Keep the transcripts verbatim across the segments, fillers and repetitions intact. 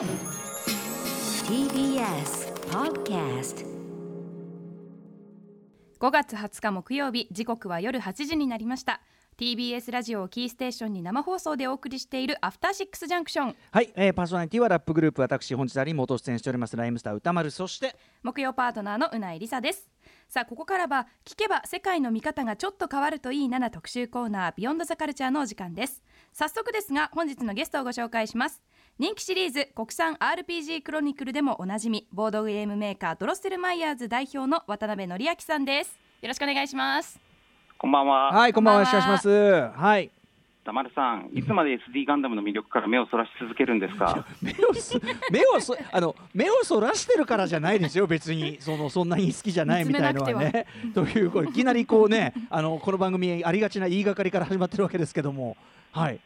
ティービーエス Podcast ごがつはつか木曜日、時刻は夜はちじになりました。 ティービーエス ラジオをキーステーションに生放送でお送りしているアフターシックスジャンクション。はい、えー、パーソナリティはラップグループ私本日あり元出演しておりますライムスター歌丸、そして木曜パートナーのうないりさです。さあ、ここからは聞けば世界の見方がちょっと変わるといいなな特集コーナー、ビヨンドザカルチャーのお時間です。早速ですが、本日のゲストをご紹介します。人気シリーズ国産 アールピージー クロニクルでもおなじみ、ボードゲームメーカードロッセルマイヤーズ代表の渡辺則明さんです。よろしくお願いします。こんばんは。はい、こんばんは。よろしくお願いします。はい、田丸さん、いつまで エスディー ガンダムの魅力から目をそらし続けるんですか？目をそ目をそあの目をそらしてるからじゃないですよ、別にそのそんなに好きじゃないみたいのはねというこういきなりこうねあのこの番組ありがちな言いがかりから始まってるわけですけども、はい。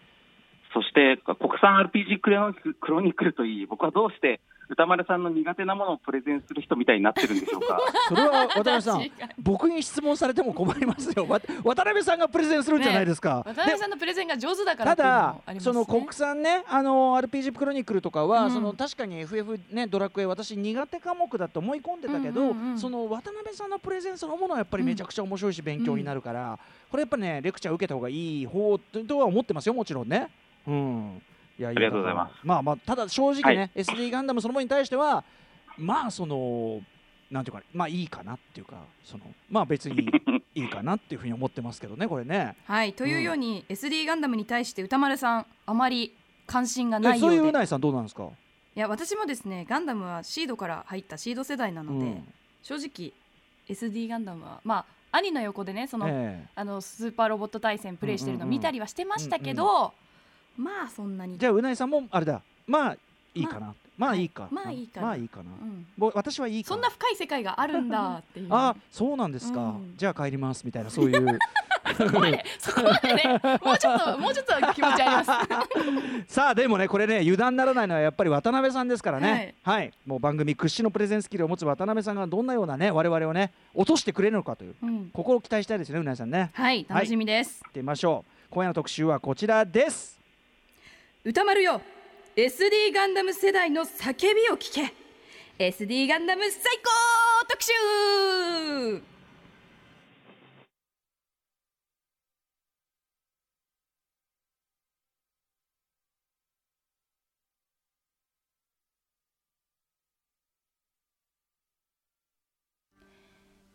そして国産 アールピージー クロニクルといい、僕はどうして歌丸さんの苦手なものをプレゼンする人みたいになってるんでしょうか？それは渡辺さん、僕に質問されても困りますよ。渡辺さんがプレゼンするんじゃないですか、ね、渡辺さんのプレゼンが上手だから。ただその国産ね、あの アールピージー クロニクルとかは、うん、その確かに エフエフ、ね、ドラクエ私苦手科目だと思い込んでたけど、うんうんうん、その渡辺さんのプレゼンそのものはやっぱりめちゃくちゃ面白いし、うん、勉強になるから、うん、これやっぱねレクチャー受けた方がいい方とは思ってますよ、もちろんね。うん、いやいや、ありがとうございます。まあまあ、ただ正直ね、はい、エスディー ガンダムそのものに対してはまあそのなんていうか、まあいいかなっていうか、そのまあ別にいいかなっていうふうに思ってますけどね、これね。はい、というように、うん、エスディー ガンダムに対して歌丸さんあまり関心がないようで。そういううないさんどうなんですか？いや、私もですねガンダムはシードから入ったシード世代なので、うん、正直 エスディー ガンダムはまあ兄の横でねその、えー、あのスーパーロボット対戦プレイしてるの見たりはしてましたけど、うんうんうん、まあそんなに。じゃあうないさんもあれだ、まあいいかな、まあいいか、まあいいかな、まあいいかな、私はいいかな、そんな深い世界があるんだっていうあ、そうなんですか、うん、じゃあ帰りますみたいな、そういうそこまでそこまでねもうちょっともうちょっと気持ちありますさあでもね、これね油断ならないのはやっぱり渡辺さんですからね、はい、はい、もう番組屈指のプレゼンスキルを持つ渡辺さんがどんなようなね我々をね落としてくれるのかという、うん、ここを期待したいですね、うないさんね。はい、楽しみです、はい、行ってみましょう。今夜の特集はこちらです。歌丸よ エスディー ガンダム世代の叫びを聞け、 エスディー ガンダム最高特集。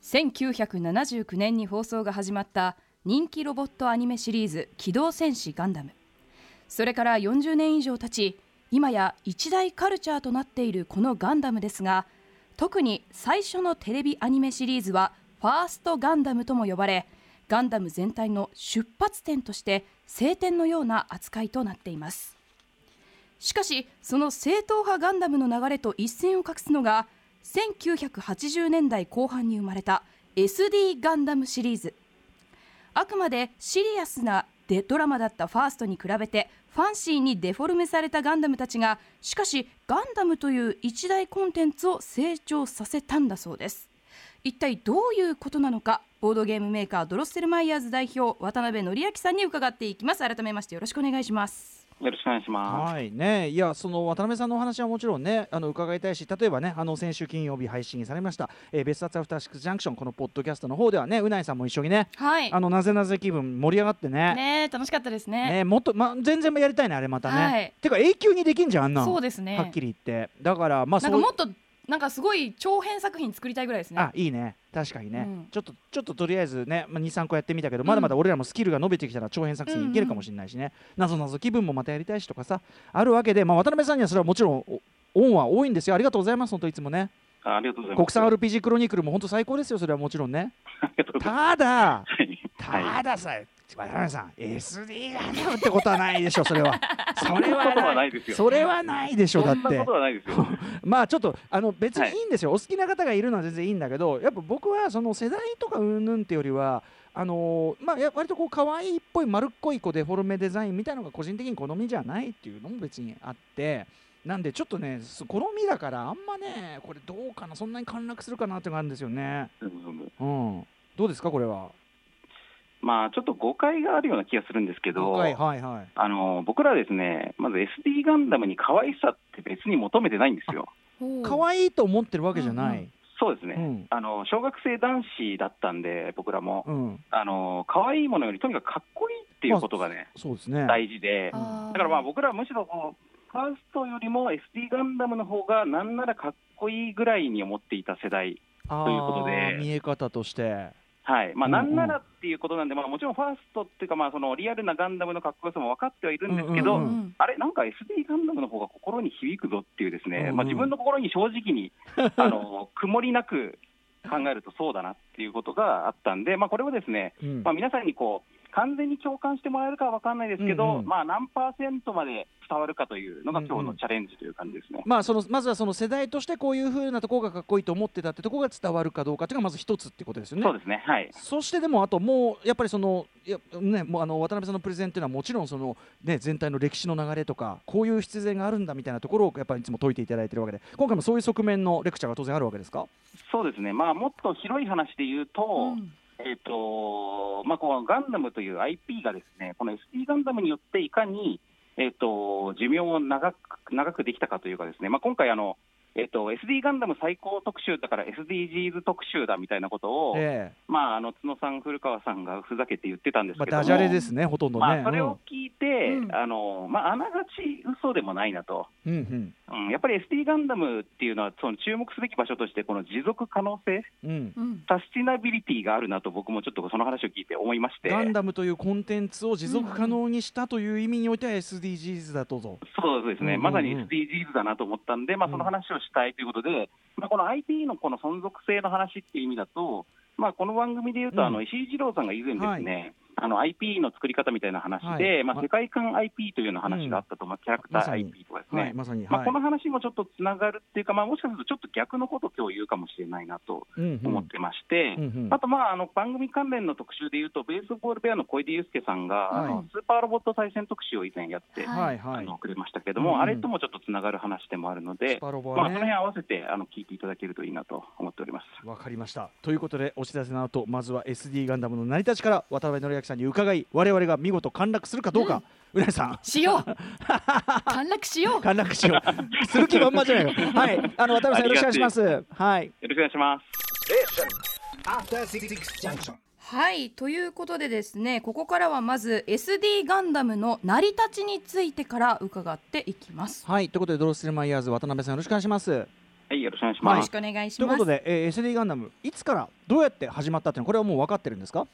せんきゅうひゃくななじゅうきゅうねんに放送が始まった人気ロボットアニメシリーズ機動戦士ガンダム。それからよんじゅうねん以上経ち、今や一大カルチャーとなっているこのガンダムですが、特に最初のテレビアニメシリーズはファーストガンダムとも呼ばれ、ガンダム全体の出発点として聖典のような扱いとなっています。しかしその正統派ガンダムの流れと一線を画すのがせんきゅうひゃくはちじゅうねんだいこう半に生まれた エスディー ガンダムシリーズ。あくまでシリアスなでドラマだったファーストに比べてファンシーにデフォルメされたガンダムたちが、しかしガンダムという一大コンテンツを成長させたんだそうです。一体どういうことなのか、ボードゲームメーカードロッセルマイヤーズ代表渡辺則明さんに伺っていきます。改めましてよろしくお願いします。よろしくお願いします。はいね、いやその渡辺さんのお話はもちろんねあの伺いたいし、例えばねあの先週金曜日配信されました、えー、別冊アフターシックスジャンクション、このポッドキャストの方ではねうないさんも一緒にね、はい、あのなぜなぜ気分盛り上がってねね楽しかったですね。ねもっと、ま、全然やりたいねあれまたね、はい、てか永久にできんじゃんあんな。そうですね、はっきり言って。だからまあなんかもっとなんかすごい長編作品作りたいぐらいですね。あ、いいね、確かにね、うん、ちょっとちょっととりあえずね、まあ、にさんこやってみたけど、まだまだ俺らもスキルが伸びてきたら長編作品いけるかもしれないしね、なぞなぞ気分もまたやりたいしとかさあるわけで、まあ、渡辺さんにはそれはもちろん恩は多いんですよ。ありがとうございます、本当いつもね。あ、ありがとうございます。国産 アールピージー クロニクルも本当最高ですよ、それはもちろんねただたださ、渡辺さん エスディー ガンダムってことはないでしょそれはそれはないですよ、それはないでしょ。だってそんなことはないですよまあちょっとあの別にいいんですよ、はい、お好きな方がいるのは全然いいんだけど、やっぱ僕はその世代とかうんぬんってよりはあのー、まあ割とこう可愛いっぽい丸っこいこうデフォルメデザインみたいなのが個人的に好みじゃないっていうのも別にあって、なんでちょっとね好みだからあんまねこれどうかな、そんなに陥落するかなってのがあるんですよね、うん、どうですかこれは。まあ、ちょっと誤解があるような気がするんですけど、はいはい、あの僕らはですね、まず エスディー ガンダムに可愛さって別に求めてないんですよ。可愛いと思ってるわけじゃない、うんうん、そうですね、うん、あの小学生男子だったんで僕らも、うん、あの可愛いものよりとにかくかっこいいっていうことがね、まあ、そうですね、大事で、だからまあ僕らはむしろファーストよりも エスディー ガンダムの方がなんならかっこいいぐらいに思っていた世代ということで、見え方としてはいまあ、なんならっていうことなんで、まあ、もちろんファーストっていうか、まあ、そのリアルなガンダムのかっこよさも分かってはいるんですけど、うんうんうん、あれなんか エスディー ガンダムの方が心に響くぞっていうですね、うんうんまあ、自分の心に正直にあの曇りなく考えるとそうだなっていうことがあったんで、まあ、これをですね、うんまあ、皆さんにこう完全に共感してもらえるかは分かんないですけど、うんうんまあ、何パーセントまで伝わるかというのが今日のチャレンジという感じですね、うんうんまあ、そのまずはその世代としてこういう風なところがかっこいいと思ってたってところが伝わるかどうかというのがまず一つってことですよね。そうですね、はい、そしてでもあともうやっぱりそのいや、ね、もうあの渡辺さんのプレゼンというのはもちろんその、ね、全体の歴史の流れとかこういう必然があるんだみたいなところをやっぱりいつも解いていただいているわけで、今回もそういう側面のレクチャーが当然あるわけですか。そうですね、まあ、もっと広い話で言うと、うんえーとまあ、こうガンダムという アイピー がですねこの エスディー ガンダムによっていかにえー、と寿命を長 く, 長くできたかというかですね、まあ、今回あの、えー、と エスディー ガンダム最高特集だから エスディージーズ 特集だみたいなことを、えーまあ、あの角さん古川さんがふざけて言ってたんですけども、まあ、ダジャレですねほとんどね、まあ、それを聞いて、うんあのまあ、あながち嘘でもないなと、うんうんうん、やっぱり エスディー ガンダムっていうのはその注目すべき場所としてこの持続可能性、うん、サスティナビリティがあるなと僕もちょっとその話を聞いて思いまして、ガンダムというコンテンツを持続可能にしたという意味においては エスディーエスディージーズ だとぞ。そうですね、うんうんうん、まさに エスディージーズ だなと思ったんで、まあ、その話をしたいということで、うんまあ、この アイピー のこの存続性の話っていう意味だと、まあ、この番組でいうと、うん、あの石井二郎さんが以前ですね、はい、あの アイピー の作り方みたいな話で、はいまあ、世界観 アイピー というような話があったと、うんまあ、キャラクター アイピー とかですね、まさに、はいまさにはいまあ、この話もちょっとつながるっていうか、まあ、もしかするとちょっと逆のことを今日言うかもしれないなと思ってまして、うんうん、あと、まあ、あの番組関連の特集でいうとベースボールベアの小出祐介さんが、はい、あのスーパーロボット対戦特集を以前やって、はい、あのくれましたけども、はいはい、あれともちょっとつながる話でもあるので、うんまあ、その辺合わせてあの聞いていただけるといいなと思っております。わかりました。ということでお知らせの後、まずは エスディー ガンダムの成り立ちから渡辺典明さんに伺い、我々が見事陥落するかどうか、うな、ん、さんしよう陥落しよう陥落しようする気まんまじゃないか、はい、あの渡辺さんよろしくお願いします。はい、よろしくお願いします。はい、ということでですね、ここからはまず エスディー ガンダムの成り立ちについてから伺っていきます。はい、ということでドロッセルマイヤーズ渡辺さんよろしくお願いします。はい、よろしくお願いします。ということで、えー、エスディー ガンダムいつからどうやって始まったっていうのこれはもう分かってるんですか。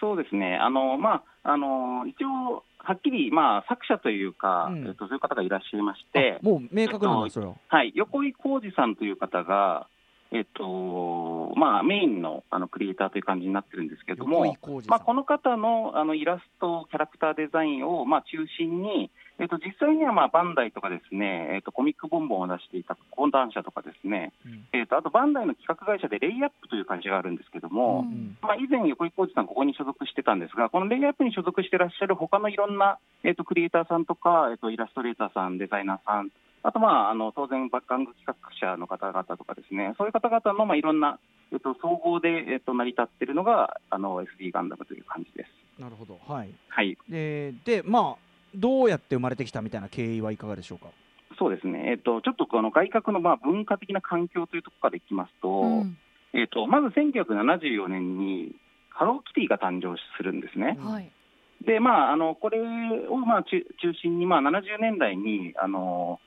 そうですね、あの、まあ、あの一応はっきり、まあ、作者というか、うんえっと、そういう方がいらっしゃいまして、もう明確なんですよ、えっとはい、横井浩二さんという方が、えっとまあ、メイン の, あのクリエイターという感じになってるんですけども、まあ、この方 の, あのイラストキャラクターデザインを、まあ、中心に、えっと、実際には、まあ、バンダイとかですね、えっと、コミックボンボンを出していた講談社とかですね、うんえっと、あとバンダイの企画会社でレイアップという会社があるんですけども、うんまあ、以前横井浩二さんここに所属してたんですが、このレイアップに所属してらっしゃる他のいろんな、えっと、クリエイターさんとか、えっと、イラストレーターさん、デザイナーさん、あと、まあ、あの当然バッカング企画者の方々とかですね、そういう方々の、まあ、いろんな、えっと、総合で、えっと、成り立っているのがあの エスディー ガンダムという感じです。なるほど、はい、はい、で, でまあどうやって生まれてきたみたいな経緯はいかがでしょうか。そうですね、えっと、ちょっとこの外角のまあ文化的な環境というところからいきますと、うんえっと、まずせんきゅうひゃくななじゅうよねんにハローキティが誕生するんですね、はい、でまああのこれをまあ中心にまあななじゅうねんだいにあの、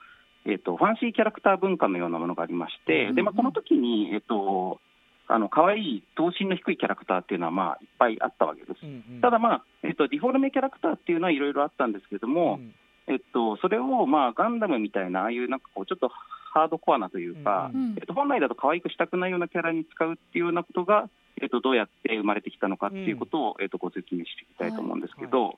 えっと、ファンシーキャラクター文化のようなものがありまして、うん、でまあ、この時にえっとあの可愛い頭身の低いキャラクターっていうのは、まあ、いっぱいあったわけです、うんうん、ただ、まあえっと、ディフォルメキャラクターっていうのはいろいろあったんですけども、うんえっと、それを、まあ、ガンダムみたいなああいうなんかこうちょっとハードコアなというか、うんうんえっと、本来だと可愛くしたくないようなキャラに使うっていうようなことが、えっと、どうやって生まれてきたのかっていうことを、うんえっと、ご説明していきたいと思うんですけど、はい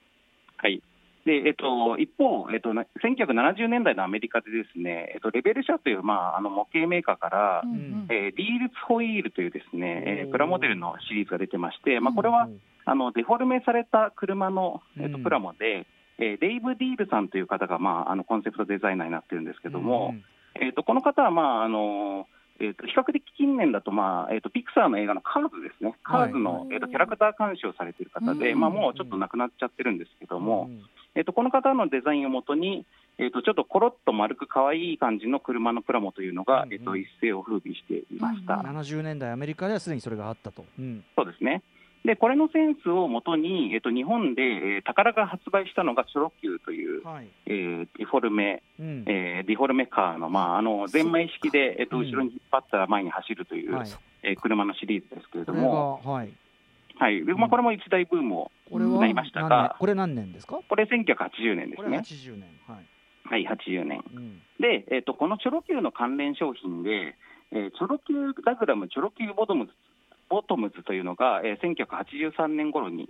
はい、でえっと、一方、えっと、せんきゅうひゃくななじゅうねんだいのアメリカでですね、えっと、レベル社という、まあ、あの模型メーカーから、うんえー、ディールツホイールというですね、えー、プラモデルのシリーズが出てまして、まあ、これはあのデフォルメされた車の、えっと、プラモで、えー、デイブ・ディールさんという方が、まあ、あのコンセプトデザイナーになってるんですけども、えっと、この方は、まああのえー、と比較的近年だと、まあえー、とピクサーの映画のカーズですね、カーズの、はいえー、とキャラクター監修をされている方で、まあ、もうちょっと亡くなっちゃってるんですけども、えー、とこの方のデザインをもとに、えー、とちょっとコロッと丸く可愛い感じの車のプラモというのが、うんうんえー、と一世を風靡していました。ななじゅうねんだいアメリカではすでにそれがあったと、うん、そうですね。でこれのセンスをもとに、えー、と日本で、えー、タカラが発売したのがチョロ Q という、はいえー、ディフォルメ、うんえー、ディフォルメカーの、まあ、あの全面式で、えー、と後ろに引っ張ったら前に走るという、はいえー、車のシリーズですけれども、これは、はいはいまあ、これも一大ブームをなりましたが、これ何年ですか？これせんきゅうひゃくはちじゅうねんですね。これはちじゅうねん、はい、はい、はちじゅうねん、うん、で、えー、とこのチョロ Q の関連商品で、えー、チョロ Q ダグラム、チョロ Q ボトムズボトムズというのが、えー、せんきゅうひゃくはちじゅうさんねん頃に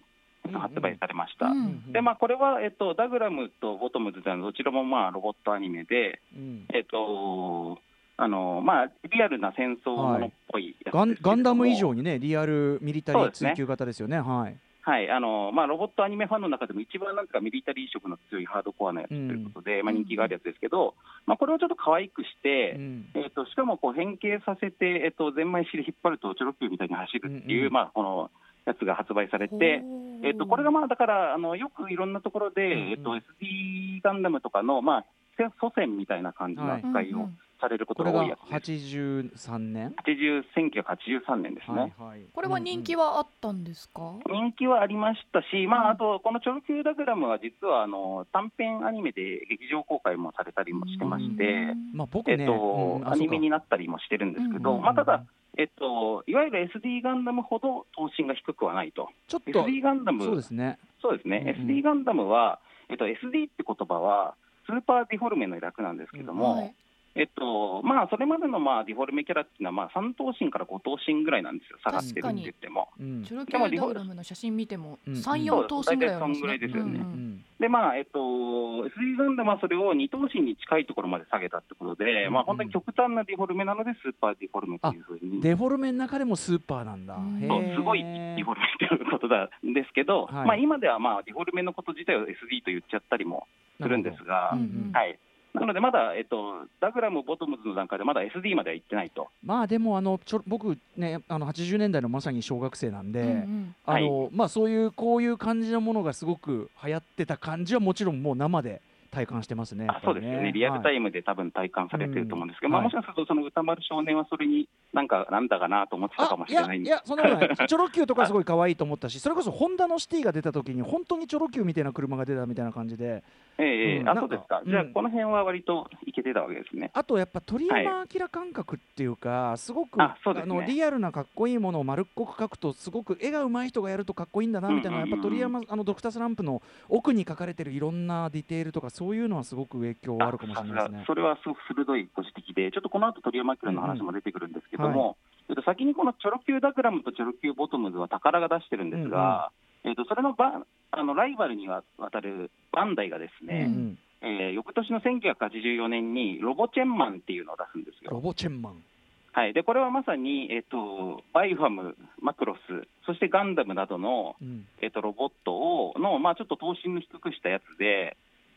発売されました、うんうん、でまあ、これは、えー、とダグラムとボトムズというのはどちらも、まあ、ロボットアニメで、うんえーとあのまあ、リアルな戦争ものっぽいやつですけども、はい、ガン、ガンダム以上に、ね、リアルミリタリー追求型ですよね。はいはいあのまあ、ロボットアニメファンの中でも一番なんかミリタリー色の強いハードコアなやつということで、うんまあ、人気があるやつですけど、まあ、これをちょっと可愛くして、うんえー、としかもこう変形させて、えー、とゼンマイ式で引っ張るとチョロ Q みたいに走るっていう、うんうんまあ、このやつが発売されて、えー、とこれがまあだからあのよくいろんなところで、えー、と エスディー ガンダムとかの、まあ、祖先みたいな感じの扱いをされることが多いやつです、はいうん、これがはちじゅうさんねんせんきゅうひゃくはちじゅうさんねんですね、はいはい、これは人気はあったんですか？人気はありましたし、まあ、あとこのチョロ Q ダグラムは実はあの短編アニメで劇場公開もされたりもしてまして、まあ僕ねえっとうん、アニメになったりもしてるんですけど、うんまあ、ただえっと、いわゆる エスディー ガンダムほど等身が低くはないと。ちょっと エスディー ガンダムそうですね、そうですね、うん、エスディー ガンダムは、えっと、エスディー って言葉はスーパーディフォルメの略なんですけども、うんはいえっとまあ、それまでのまあディフォルメキャラっていうのはまあさん等身からご等身ぐらいなんですよ、下がってるって言っても、うん、チョロ Q ダグラムの写真見てもさん、よん等身ぐらいありますね。大体そんぐらいですよね、うんうん、でまあえっと エスディー ガンダムはそれをに等身に近いところまで下げたってことで、まあ、本当に極端なディフォルメなのでスーパーディフォルメというふうに、デフォルメの中でもスーパーなんだ、そうすごいディフォルメということなんですけど、はいまあ、今ではまあディフォルメのこと自体を エスディー と言っちゃったりもするんですが、うんうん、はいなのでまだ、えっと、ダグラムボトムズの段階でまだ エスディー までは行ってないと。まあでもあのちょ僕ねあのはちじゅうねんだいのまさに小学生なんで、うんうんあのはいまあ、そういうこういう感じのものがすごく流行ってた感じはもちろんもう生で体感してますね。あそうですよね、リアルタイムで多分体感されてると思うんですけど、はいまあ、もしかするとその歌丸少年はそれになんかなんだかなと思ってたかもしれないんです。いやいやそんなことないチョロ Q とかすごい可愛いと思ったし、それこそホンダのシティが出た時に本当にチョロ Q みたいな車が出たみたいな感じで、えーうん、あそうですか、うん、じゃあこの辺は割とイケてたわけですね。あとやっぱ鳥山明感覚っていうかすごくあそうですね、あのリアルなかっこいいものを丸っこく描くとすごく絵が上手い人がやるとかっこいいんだなみたいな、うんうんうん、やっぱ鳥山あのドクタースランプの奥に描かれてるいろんなディテールとかそういうのはすごく影響あるかもしれないですね。それはすごく鋭いご指摘で、ちょっとこの後鳥山明の話も出てくるんですけども、うんうんはい、えっと、先にこのチョロ Q ダグラムとチョロ Q ボトムズは宝が出してるんですが、うんうん、えっと、それのバあのライバルにわたるバンダイがですね、うんうん、えー、翌年のせんきゅうひゃくはちじゅうよねんにロボチェンマンっていうのを出すんですよ。ロボチェンマン、はい、でこれはまさに、えー、とバイファム、マクロス、そしてガンダムなどの、うんえー、とロボットをの、まあ、ちょっと等身の低くしたやつで、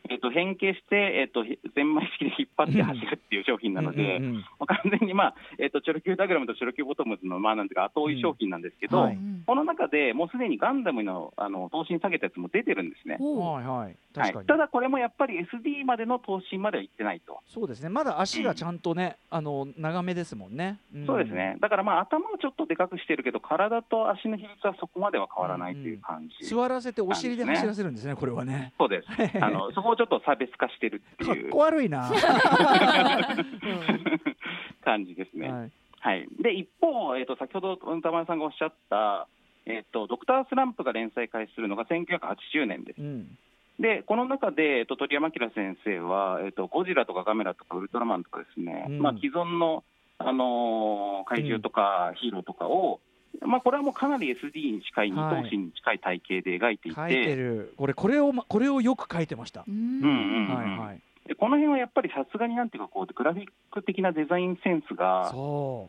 えー、と変形してゼンマイ式で引っ張って走るっていう商品なので、うんうんうん、完全に、まあえー、とチョロ Q ダグラムとチョロ Q ボトムズの、まあ、なんていうか後追い商品なんですけど、うんはい、この中でもうすでにガンダム の, あの等身下げたやつも出てるんですね。はいはいはい、ただこれもやっぱり エスディー までの投資まではいってないと。そうですね、まだ足がちゃんとね、うん、あの長めですもんね、うん、そうですね、だからまあ頭をちょっとでかくしてるけど体と足の比率はそこまでは変わらないという感じ、うんうん、座らせてお尻で走らせるんですね、うん、これはね。そうですあのそこをちょっと差別化してるっていうかっこ悪いな、うん、感じですね、はいはい、で一方、えー、と先ほど田丸さんがおっしゃった、えー、とドクタースランプが連載開始するのがせんきゅうひゃくはちじゅうねんです、うん、でこの中で、えっと、鳥山明先生は、えっと、ゴジラとかガメラとかウルトラマンとかですね、うん、まあ、既存の、あのー、怪獣とかヒーローとかを、うん、まあ、これはもうかなり エスディー に近い、はい、に等身に近い体型で描いていて、描いてる これ、これを、これをよく描いてました。この辺はやっぱりさすがになんていうかこうグラフィック的なデザインセンスが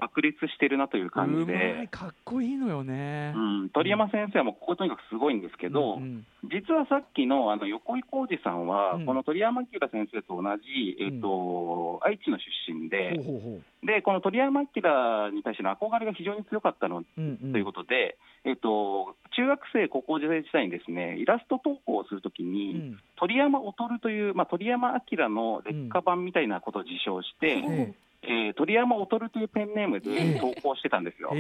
爆裂してるなという感じで、うまい、かっこいいのよね、うん、鳥山先生はもうこことにかくすごいんですけど、うんうん、実はさっき の, あの横井浩二さんは、うん、この鳥山明先生と同じ、えーとうん、愛知の出身で、ほうほうほう、でこの鳥山明に対しての憧れが非常に強かったの、うんうん、ということで、えーと、中学生高校時代にですね、イラスト投稿をするときに、うん、鳥山劣るという、まあ、鳥山明の劣化版みたいなことを自称して、うん、えー、鳥山劣るというペンネームで投稿してたんですよ、え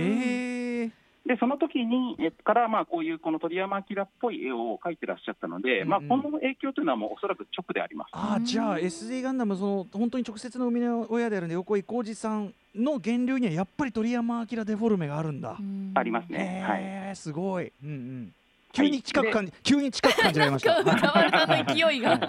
ー、でその時にから、まあ、こういうこの鳥山明っぽい絵を描いてらっしゃったので、うん、まあ、この影響というのはもうおそらく直であります。あ、じゃあ エスディー ガンダム、その本当に直接の生みの親である横井浩二さんの源流にはやっぱり鳥山明デフォルメがあるんだ。うん、ありますね、はい、すごい、うんうん、急に近く感じ、はい、急に近く感じられました。なんか歌丸さんの勢いが。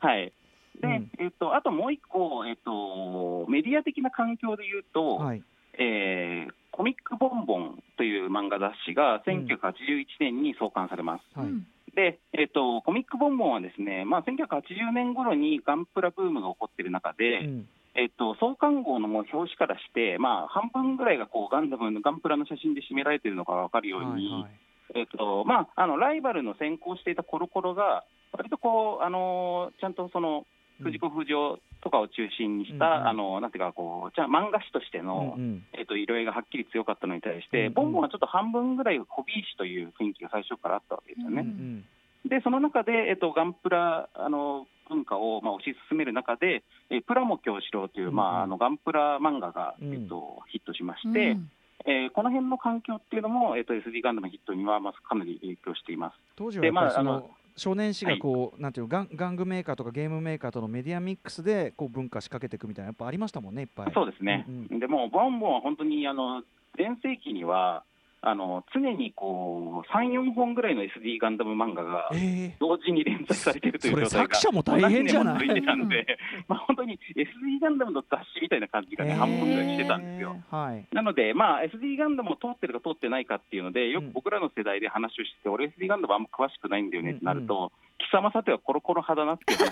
はい。で、うん、えっとあともう一個、えっとメディア的な環境で言うと、はい、えー、コミックボンボンという漫画雑誌がせんきゅうひゃくはちじゅういちねんに創刊されます。うん、はい、で、えっとコミックボンボンはですね、まあせんきゅうひゃくはちじゅうねん頃にガンプラブームが起こっている中で。うん、えっと、創刊号のもう表紙からして、まあ、半分ぐらいがこうガンダムのガンプラの写真で占められているのが分かるように、はいはい、えっとまあ、あのライバルの先行していたコロコロが割とこう、あのー、ちゃんとその藤子不二雄とかを中心にした漫画誌としての、うんうん、えっと、色合いがはっきり強かったのに対して、うんうん、ボンボンはちょっと半分ぐらいホビー誌という雰囲気が最初からあったわけですよね、うんうん、でその中で、えっと、ガンプラ、あのー文化をまあ推し進める中で、えプラモ教師郎という、まあ、あのガンプラ漫画が、えっと、ヒットしまして、うんうん、えー、この辺の環境っていうのも、えっと、エスディー ガンダムのヒットにはまずかなり影響しています。当時はやっぱりその、まあ、あの少年誌がこう、はい、なんていうガン、玩具メーカーとかゲームメーカーとのメディアミックスでこう文化仕掛けていくみたいなやっぱありましたもんね、いっぱい。そうですね、うんうん、でもボンボンは本当にあの全盛期にはあの常にこう さんよんほんぐらいの エスディー ガンダム漫画が同時に連載されているという状態が、えー、それ作者も大変じゃない、まあ、本当に エスディー ガンダムの雑誌みたいな感じが、ね、えー、半分ぐらいしてたんですよ、はい、なので、まあ、エスディー ガンダムを通ってるか通ってないかっていうのでよく僕らの世代で話をして、うん、俺 エスディー ガンダムあんま詳しくないんだよねってなると、うんうん、貴様さてはコロコロ派だなっていう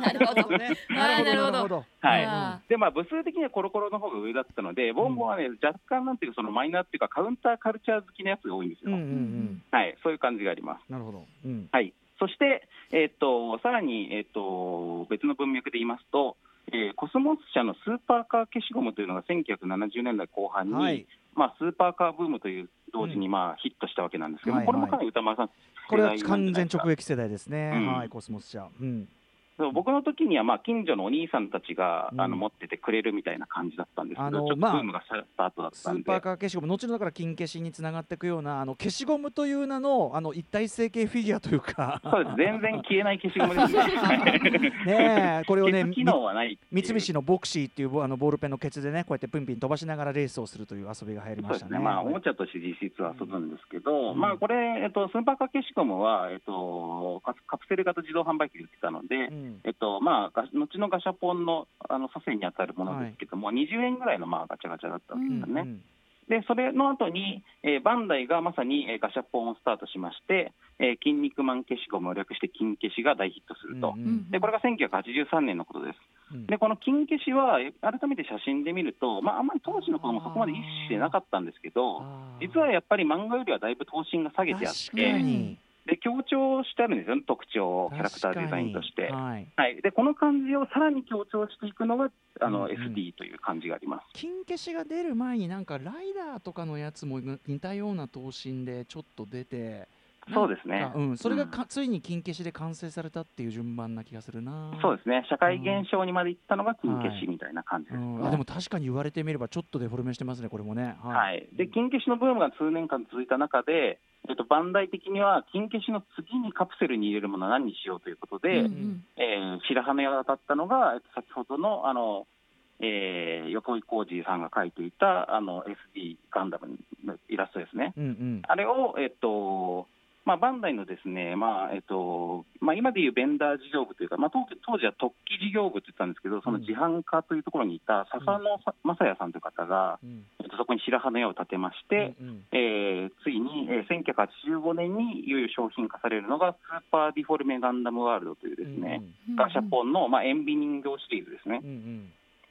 なるほどね、なるほど、はい、でまあ部数的にはコロコロの方が上だったので、ボンボンはね、うん、若干なんていうかそのマイナーっていうかカウンターカルチャー好きなやつが多いんですよ、うんうんうん、はい、そういう感じがあります。なるほど、うん、はい、そしてえっとさらにえっと別の文脈で言いますと、えー、コスモス社のスーパーカー消しゴムというのがせんきゅうひゃくななじゅうねんだいこう半に、はい、まあ、スーパーカーブームという同時にまあヒットしたわけなんですけども、うん、これもかなり歌丸さん、これは完全直撃世代ですね、うん、はい、コスモス社、うん、僕の時にはまあ近所のお兄さんたちがあの持っててくれるみたいな感じだったんですけど、あのちょっとブームが去った後だったんで、まあ、スーパーカー消しゴム後のだから金消しにつながっていくようなあの消しゴムという名 の, あの一体成形フィギュアというか、そうです、全然消えない消しゴムですねねえ、これをね、機能はない三菱のボクシーっていうあのボールペンのケツでねこうやってプンピン飛ばしながらレースをするという遊びが入りました ね, ね、まあ、おもちゃとして実質は遊ぶんですけど、うん、まあこれ、えっと、スーパーカー消しゴムは、えっと、カプセル型自動販売機で売ってたので、うん、えっとまあ、後のガシャポン の, あの祖先に当たるものですけども、はい、にじゅうえんぐらいのまあガチャガチャだったわけですよね、うんうん、でそれの後に、えー、バンダイがまさに、えー、ガシャポンをスタートしまして、えー、筋肉マン消しゴムを略して筋消しが大ヒットすると、うんうん、でこれがせんきゅうひゃくはちじゅうさんねんのことです、うん、でこの筋消しは改めて写真で見ると、まあ、あんまり当時の子供そこまで意識してなかったんですけど、実はやっぱり漫画よりはだいぶ頭身が下げてあって、で強調してあるんですよね、特徴をキャラクターデザインとして、はいはい、でこの感じをさらに強調していくのがあの、うんうん、エスディー という感じがあります。金消しが出る前になんかライダーとかのやつも似たような頭身でちょっと出て、そうですね、うん、それがか、うん、ついに金消しで完成されたっていう順番な気がするな。そうですね、社会現象にまでいったのが金消しみたいな感じです、ね、はい、うん、あでも確かに言われてみればちょっとデフォルメしてますねこれもね、はいはい、で金消しのブームが数年間続いた中で、えっと、バンダイ的には金消しの次にカプセルに入れるものは何にしようということで、うんうん、えー、白羽が当たったのが先ほど の, あの、えー、横井浩二さんが描いていたあの エスディー ガンダムのイラストですね、うんうん、あれを、えっとまあ、バンダイのですね、まあえっとまあ、今でいうベンダー事業部というか、まあ、当時は特記事業部と言ったんですけど、その自販化というところにいた笹野正也さんという方が、うんえっと、そこに白羽の矢を立てまして、うんうんえー、ついに、えー、せんきゅうひゃくはちじゅうごねんにいよいよ商品化されるのがスーパーディフォルメガンダムワールドというですね、うんうん、ガシャポンの、まあ、塩ビ人形シリーズですね、うんうん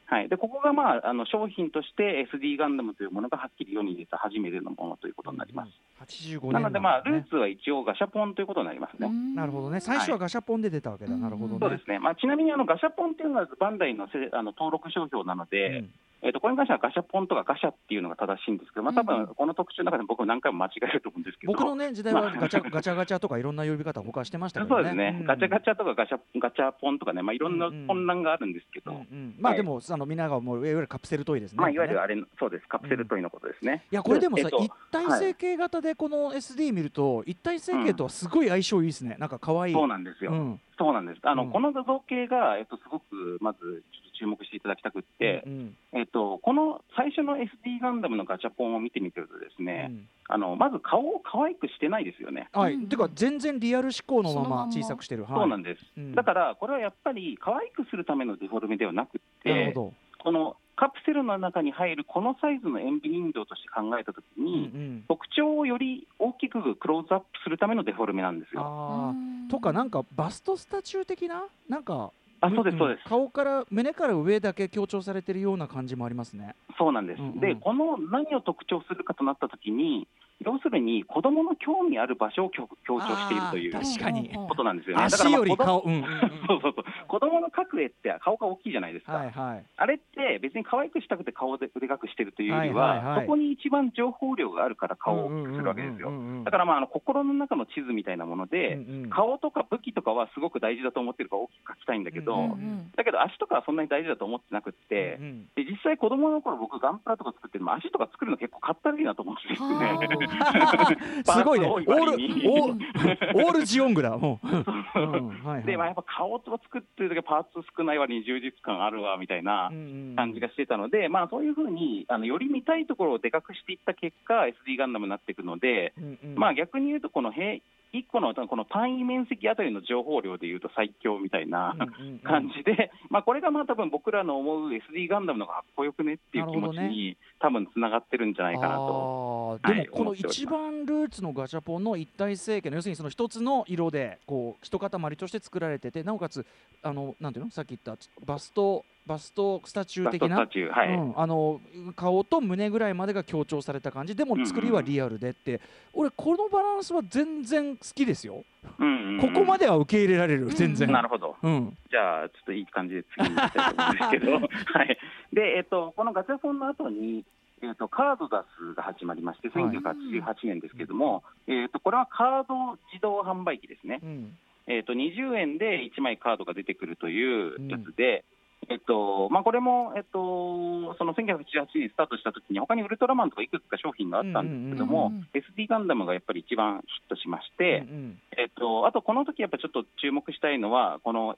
はい、でここが、まあ、あの商品として エスディー ガンダムというものがはっきり世に出た初めてのものということになります、うんうん、はちじゅうごねん な, ん、ね、なので、まあ、ルーツは一応ガシャポンということになりますね。なるほどね、最初はガシャポンで出たわけだ、はい、なるほどね、そうですね、まあ、ちなみにあのガシャポンというのはバンダイ の, せあの登録商標なので、うんえー、とこれに関してはガシャポンとかガシャっていうのが正しいんですけど、まあ、多分この特集の中で僕も何回も間違えると思うんですけど、僕の、ね、時代はガチャ、まあ、ガチャガチャとかいろんな呼び方を他はしてましたけどね。そうですね、うん、ガチャガチャとかガシャ、ガチャポンとかね、まあ、いろんな混乱があるんですけど、うんうんうんまあ、でもあのみんながもういわゆるカプセルトイですね、まあ、いわゆるあれそうですカプセルトイのことですね、うん、いやこれでもさ、えっと、一体成形型でこの エスディー 見ると、はい、一体成形とはすごい相性いいですね、なんか可愛い。そうなんですよ、うんそうなんです。あの、うん、この造形が、えっと、すごくまずちょっと注目していただきたくって、うんうんえっと、この最初の エスディー ガンダムのガチャポンを見てみてるとですね、うん、あのまず顔を可愛くしてないですよね、はいうん、てか全然リアル思考のまま小さくしてる、はい、そうなんです、うん、だからこれはやっぱり可愛くするためのデフォルメではなくって、なるほど、このカプセルの中に入るこのサイズの塩ビ人形として考えたときに、うんうん、特徴をより大きくクローズアップするためのデフォルメなんですよ。あとかなんかバストスタチュー的ななんかあそうですそうです、うん、顔から胸から上だけ強調されているような感じもありますね。そうなんです、うんうん、でこの何を特徴するかとなったときに要するに子どもの興味ある場所を強調しているという確かにことなんですよね。だからまあ足より顔、うんうんうん、そうそうそう、子どもの描く絵って顔が大きいじゃないですか、はいはい、あれって別に可愛くしたくて顔ででかくしてるというよりは、はいはいはい、そこに一番情報量があるから顔を大きくするわけですよ。だからまああの心の中の地図みたいなもので、うんうん、顔とか武器とかはすごく大事だと思ってるから大きく描きたいんだけど、うんうんうん、だけど足とかはそんなに大事だと思ってなくって、うんうん、で実際子どもの頃僕ガンプラとか作っても足とか作るの結構かったるいなと思ってですねすごいね、オールオールジオングだもうで、まあ、やっぱ顔とか作ってる時はパーツ少ない割に充実感あるわみたいな感じがしてたので、うんうんまあ、そういうふうにあのより見たいところをでかくしていった結果 エスディー ガンダムになっていくので、うんうんまあ、逆に言うとこの平いっこ の, この単位面積あたりの情報量でいうと最強みたいな感じで、うんうんうんまあ、これがまあ多分僕らの思う エスディー ガンダムの方がかっこよくねっていう気持ちに、ね、多分つながってるんじゃないかなと、あ、はい、でもこの一番ルーツのガシャポンの一体成形の要するにその一つの色でこう一塊として作られてて、なおかつあのなんていうのさっき言ったバストバストスタチュー的な、はいうん、あの顔と胸ぐらいまでが強調された感じでも作りはリアルでって、うんうん、俺このバランスは全然好きですよ、うんうん、ここまでは受け入れられる、うん、全然なるほど、うん、じゃあちょっといい感じで次に行きたいと思うんですけど、はいでえー、とこのガチャポンの後にえー、とカードダスが始まりましてせんきゅうひゃくはちじゅうはちねんですけれども、はいえー、とこれはカード自動販売機ですね、うんえー、とにじゅうえんでいちまいカードが出てくるというやつで、うんえーとまあ、これも、えー、とそのせんきゅうひゃくはちじゅうはちねんスタートした時に他にウルトラマンとかいくつか商品があったんですけども、うんうんうんうん、エスディー ガンダムがやっぱり一番ヒットしまして、うんうんえー、とあとこの時やっぱちょっと注目したいのはこの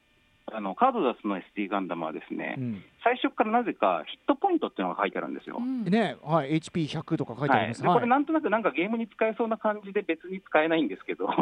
あのカードダスの エスディー ガンダムはですね、うん、最初からなぜかヒットポイントっていうのが書いてあるんですよ、うんねはい、エイチピーひゃく とか書いてあります、はい、これなんとなくなんかゲームに使えそうな感じで別に使えないんですけどこれ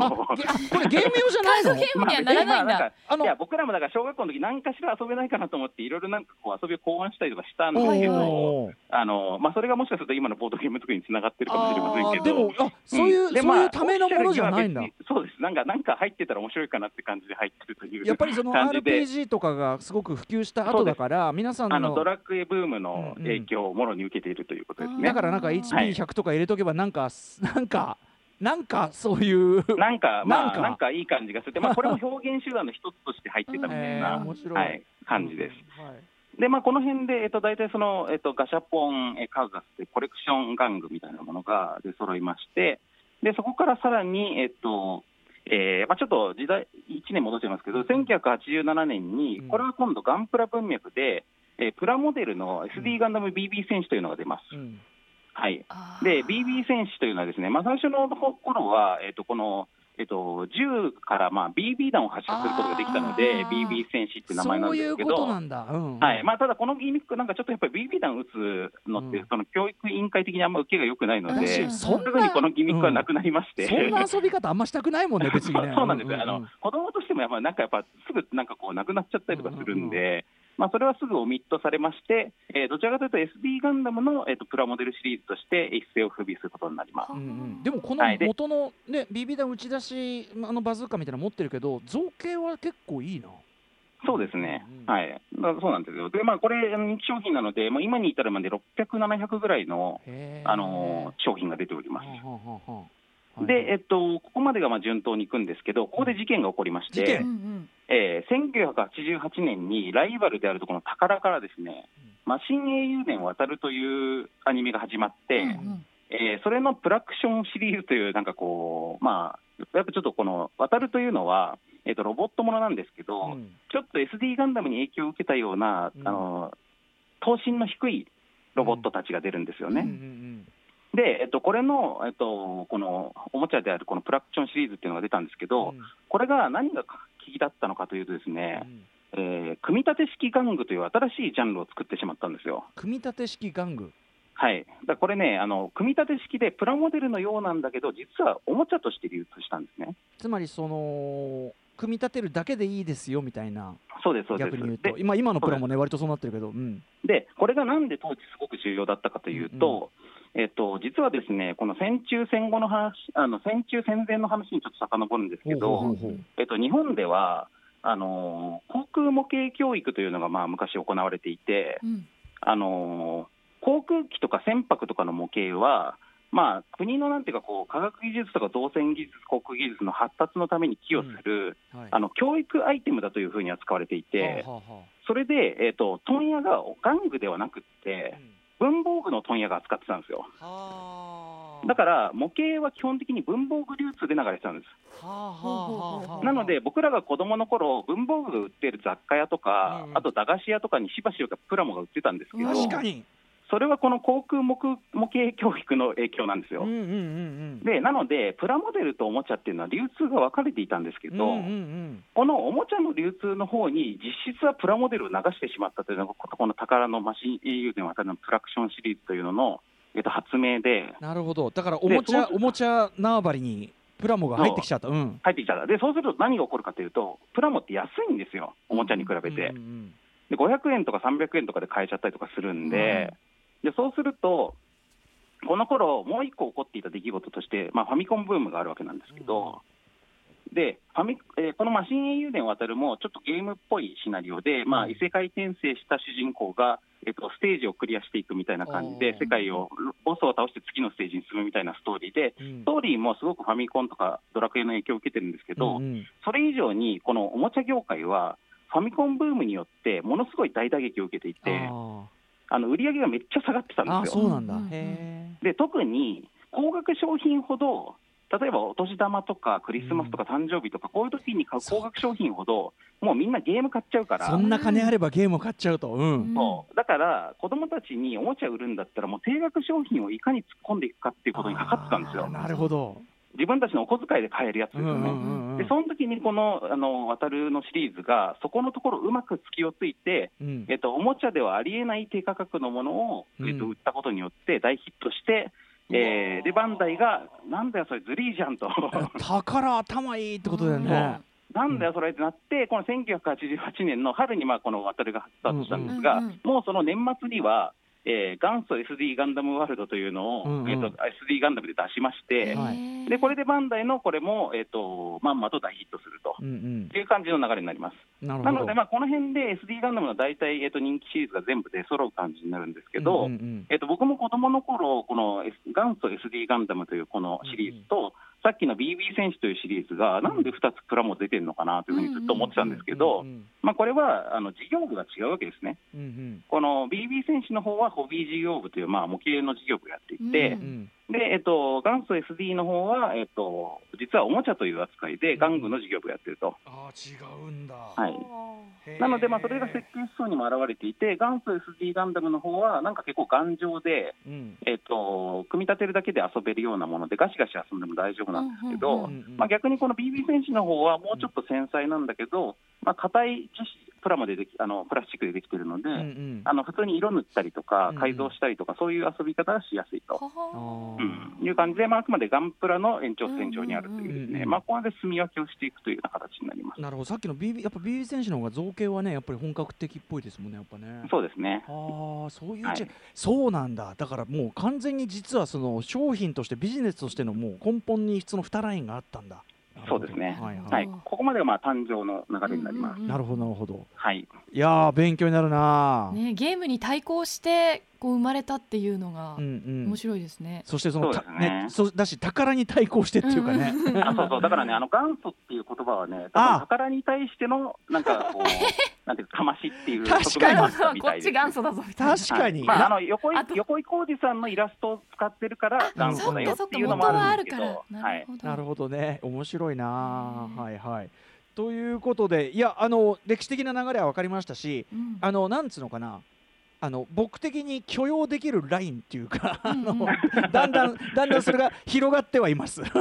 ゲーム用じゃないのゲームにはならないんだ、まあ、あのいや僕らもだから小学校の時何かしら遊べないかなと思っていろいろなんかこう遊びを考案したりとかしたんですけどあの、まあ、それがもしかすると今のボードゲーム作りにつながってるかもしれませんけどでもあそういう、うんでまあ、そういうためのものじゃないんだそうですなんかなんか入ってたら面白いかなって感じで入ってるというやっぱりその アールピージーエージー とかがすごく普及した後だから皆さんのあのドラクエブームの影響をもろに受けているということですね、うん、だからなんか エイチピーひゃく とか入れとけばなんか、はい、なんかなんかそういうなんかまあなんかいい感じがする、まあ、これも表現手段の一つとして入ってたみたいな、はい、感じです、うんはいでまあ、この辺で、えっと、大体その、えっと、ガシャポンカーガスってコレクション玩具みたいなものが出揃いましてでそこからさらにえっとえーまあ、ちょっと時代いちねん戻っちゃいますけどせんきゅうひゃくはちじゅうななねんにこれは今度ガンプラ文脈で、えー、プラモデルの エスディー ガンダム ビービー 戦士というのが出ます、うんはい、で ビービー 戦士というのはですね、まあ、最初の頃は、えー、とこのえっと、銃からまあ ビービー 弾を発射することができたので ビービー 戦士って名前なんですけど、ただこのなんかちょっとやっぱり ビービー 弾打つのって、うん、その教育委員会的にあんま受けが良くないので、そんなすぐにこのギミックはなくなりまして、うん、そんな遊び方あんましたくないもんね別にねそうなんですよ、うんうん、あの子供としてもやっぱなんかやっぱすぐなんかこうなくなっちゃったりとかするんで、うんうんうん、まあ、それはすぐオミットされまして、えー、どちらかというと エスディー ガンダムの、えー、とプラモデルシリーズとして一世を風靡することになります。うんうん、でもこの元の、ね、はい、ビービー 弾打ち出しあのバズーカみたいなの持ってるけど造形は結構いいな。そうですね、うん、はい、そうなんですよ。で、まあ、これ人気商品なのでもう今に至るまでろっぴゃく、ななひゃくぐらいの、あのー、商品が出ております。ははははで、えっと、ここまでがまあ順当にいくんですけど、ここで事件が起こりまして、えー、せんきゅうひゃくはちじゅうはちねんにライバルであるとこの宝からですね、マシン英雄伝を渡るというアニメが始まって、うんうん、えー、それのプラクションシリーズというなんかこう、まあ、やっぱちょっとこの渡るというのは、えー、とロボットものなんですけど、うん、ちょっと エスディー ガンダムに影響を受けたような、うん、あの等身の低いロボットたちが出るんですよね。うんうんうん、で、えっと、これの、えっと、このおもちゃであるこのプラクションシリーズっていうのが出たんですけど、うん、これが何が危機だったのかというとですね、うん、えー、組み立て式玩具という新しいジャンルを作ってしまったんですよ。組み立て式玩具、はい、だこれね、あの組み立て式でプラモデルのようなんだけど実はおもちゃとして流通したんですね。つまりその組み立てるだけでいいですよみたいな。そうです、そうです。逆に言うと 今, 今のプラもね割とそうなってるけど、うん、でこれがなんで当時すごく重要だったかというと、うんうん、えっと、実はですね、この戦中戦後の話、あの戦中戦前の話にちょっと遡るんですけど、ほうほうほう、えっと、日本ではあの航空模型教育というのがまあ昔行われていて、うん、あの航空機とか船舶とかの模型は、まあ、国のなんていうかこう科学技術とか造船技術、航空技術の発達のために寄与する、うん、はい、あの教育アイテムだというふうに扱われていて、はあはあ、それで、えっと、問屋が玩具ではなくって、うん、文房具の問屋が扱ってたんですよ。はだから模型は基本的に文房具流通で流れてたんです。はははは、なので僕らが子どもの頃文房具が売ってる雑貨屋とか、うん、あと駄菓子屋とかにしばしばプラモが売ってたんですけど、確かにそれはこの航空模型教育の影響なんですよ、うんうんうんうん、でなのでプラモデルとおもちゃっていうのは流通が分かれていたんですけど、うんうんうん、このおもちゃの流通の方に実質はプラモデルを流してしまったというのがこの宝のマシン英雄伝渡るのプラクションシリーズというのの、えっと、発明で。なるほど、だからおもちゃおもちゃ縄張りにプラモが入ってきちゃった、うん、入ってきちゃった。でそうすると何が起こるかというとプラモって安いんですよ、おもちゃに比べて、うんうんうん、でごひゃくえんとかさんびゃくえんとかで買えちゃったりとかするんで、うん、でそうするとこの頃もう一個起こっていた出来事として、まあ、ファミコンブームがあるわけなんですけど、うん、でファミ、えー、このマシン英雄伝渡るもちょっとゲームっぽいシナリオで、まあ、異世界転生した主人公が、えっと、ステージをクリアしていくみたいな感じで世界をボスを倒して次のステージに進むみたいなストーリーで、うん、ストーリーもすごくファミコンとかドラクエの影響を受けてるんですけど、うんうん、それ以上にこのおもちゃ業界はファミコンブームによってものすごい大打撃を受けていて、あの売り上げがめっちゃ下がってたんですよ。あ、そうなんだ。へー。で特に高額商品ほど、例えばお年玉とかクリスマスとか誕生日とか、うん、こういう時に買う高額商品ほどもうみんなゲーム買っちゃうから、そんな金あればゲームを買っちゃうと、うん、そうだから子供たちにおもちゃ売るんだったらもう定額商品をいかに突っ込んでいくかっていうことにかかってたんですよ。なるほど、自分たちのお小遣いで買えるやつですよね、うんうんうん、でその時にこのあの渡るのシリーズがそこのところうまく隙をついて、うん、えっと、おもちゃではありえない低価格のものを、えっと、売ったことによって大ヒットして、うん、えー、でバンダイがなんだよそれずりーじゃんと宝頭いいってことだよね、なんだよそれってなってこのせんきゅうひゃくはちじゅうはちねんの春にまあこの渡るがスタートしたんですが、うんうんうん、もうその年末にはえー、元祖 エスディー ガンダムワールドというのを、うんうん、えー、と エスディー ガンダムで出しまして、はい、でこれでバンダイのこれも、えー、とまんまと大ヒットすると、うんうん、っていう感じの流れになります。なるほど。なので、まあ、この辺で エスディー ガンダムの大体、えー、と人気シリーズが全部出揃う感じになるんですけど、うんうんうん、えー、と僕も子どもの頃この、S、元祖 エスディー ガンダムというこのシリーズと、うんうん、さっきの ビービー 戦士というシリーズがなんでふたつプラモ出てるのかなというふうにずっと思ってたんですけど、まあこれはあの事業部が違うわけですね、うんうん、この ビービー 戦士の方はホビー事業部というまあ模型の事業部をやっていて、うんうん、で、えっと、元祖 エスディー の方は、えっと、実はおもちゃという扱いで玩具の事業部をやっていると。ああ、違うんだ。はい、なので、まあ、それが設計思想にも表れていて、元祖 エスディー ガンダムの方はなんか結構頑丈で、うんえっと、組み立てるだけで遊べるようなものでガシガシ遊んでも大丈夫なんですけど、うんうんうんまあ、逆にこの ビービー 戦士の方はもうちょっと繊細なんだけど、まあ、硬い樹脂プラもでできあのプラスチックでできているので、うんうん、あの普通に色塗ったりとか改造したりとか、うん、そういう遊び方がしやすいと、うん、いう感じで、まあ、あくまでガンプラの延長線上にあるというですね、うんうんまあ、ここで住み分けをしていくというような形になります。なるほど。さっきの ビービー やっぱ ビービー 戦士の方が造形はねやっぱり本格的っぽいですもんねやっぱね。そうですね。ああそういう、はい、そうなんだ。だからもう完全に実はその商品としてビジネスとしてのもう根本にそのにラインがあったんだ。そうですね、はいはいはい、ここまでがまあ誕生の流れになります、うんうん、なるほどなるほど、はい、いや勉強になるな、ね、ゲームに対抗してこう生まれたっていうのが面白いですね、うんうん、そしてそのそうですね、ね、そだし宝に対抗してっていうかね、うんうん、あそうそうだからねあの元祖っていう言葉はね宝に対してのなんかこうなんていうかましっていう側面があったみたいです、ね、こっち元祖だぞみたいな。確かに、はいまあ、あの横井浩二さんのイラストを使ってるから元祖だよっていうのもあるんですけど、はい、なるほどね面白いな、うん、はいはいということでいやあの歴史的な流れは分かりましたし、うん、あのなんつうのかなあの僕的に許容できるラインっていうか、うんうん、あのだんだんだんだんそれが広がってはいます。そうですね。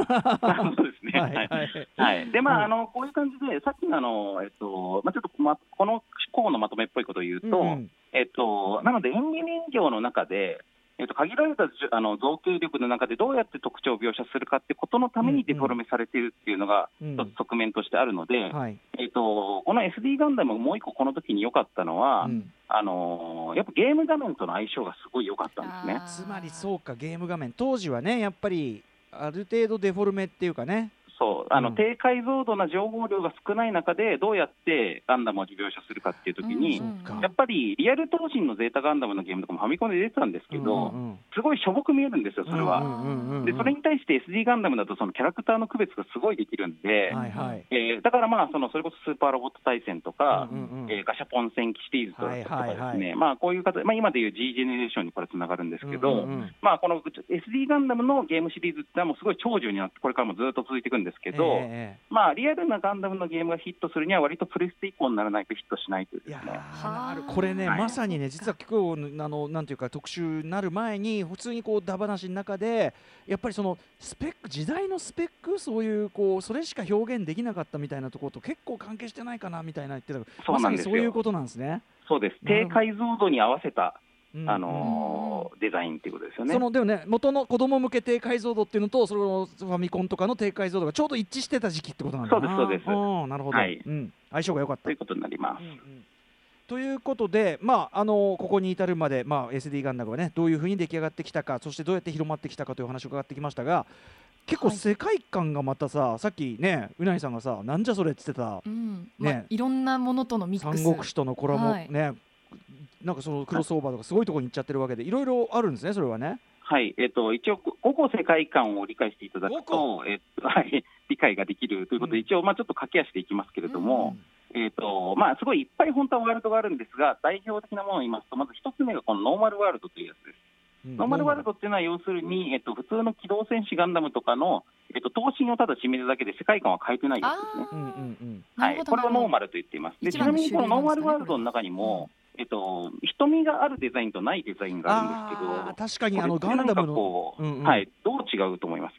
はいはいはい、でまあ、うん、あのこういう感じでさっきのあのえっとまあ、ちょっと、ま、この項のまとめっぽいことを言うと、うん、えっとなので演技人形の中で。えっと、限られたあの造形力の中でどうやって特徴を描写するかってことのためにデフォルメされているっていうのが一つ側面としてあるので、うんうんはいえっと、この エスディー ガンダムもう一個この時に良かったのは、うん、あのやっぱゲーム画面との相性がすごい良かったんですね。つまりそうかゲーム画面当時はねやっぱりある程度デフォルメっていうかねそうあの、うん、低解像度な情報量が少ない中でどうやってガンダムを描写するかっていうときに、うんうんうん、やっぱりリアル闘神のゼータガンダムのゲームとかもファミコンで出てたんですけど、うんうん、すごいしょぼく見えるんですよそれは、うんうんうんうん、でそれに対して エスディー ガンダムだとそのキャラクターの区別がすごいできるんで、はいはいえー、だからまあ そのそれこそスーパーロボット対戦とか、うんうんうんえー、ガシャポン戦記シリーズとかですね、はいはいはいまあ、こういう形、まあ、今でいう G ジェネレーションにこれつながるんですけど、うんうんうんまあ、この エスディー ガンダムのゲームシリーズってもうすごい長寿になってこれからもずっと続いていくんですですけど、えーまあ、リアルなガンダムのゲームがヒットするには割とプレステ以降にならないとヒットしないというですね。いやなるこれね、はい、まさにね実は今日あのなんていうか特集になる前に普通にこうダバなしの中でやっぱりそのスペック時代のスペックそういうこうそれしか表現できなかったみたいなところと結構関係してないかなみたいな言ってたまさにそういうことなんですね。そうです低解像度に合わせたあのーうん、デザインっていうことですよね。そのでもね元の子供向け低解像度っていうのとそれをファミコンとかの低解像度がちょうど一致してた時期ってことなんだな。そうですそうです。なるほど、はいうん、相性が良かったということになります、うんうん、ということで、まああのー、ここに至るまで、まあ、エスディー ガンダムがねどういうふうに出来上がってきたかそしてどうやって広まってきたかという話を伺ってきましたが結構世界観がまたさ、はい、さっきねうなぎさんがさなんじゃそれって言ってた、うんねまあ、いろんなものとのミックス三国志とのコラボ、はい、ねなんかそのクロスオーバーとかすごいところに行っちゃってるわけでいろいろあるんですねそれはね。はい、えー、と一応ごこ世界観を理解していただくと、えーとはい、理解ができるということで、うん、一応、まあ、ちょっと駆け足でいきますけれども、うんえーとまあ、すごいいっぱい本当はワールドがあるんですが代表的なものを言いますとまず一つ目がこのノーマルワールドというやつです、うん、ノーマルワールドっていうのは要するに、えー、と普通の機動戦士ガンダムとかの、えー、と闘神をただ締めるだけで世界観は変えてないやつですね、うんうんうんはい、これをノーマルと言っています。でちなみにこのノーマルワールドの中にもえっと、瞳があるデザインとないデザインがあるんですけど確かにあのガンダムの、うんうんはい、どう違うと思います？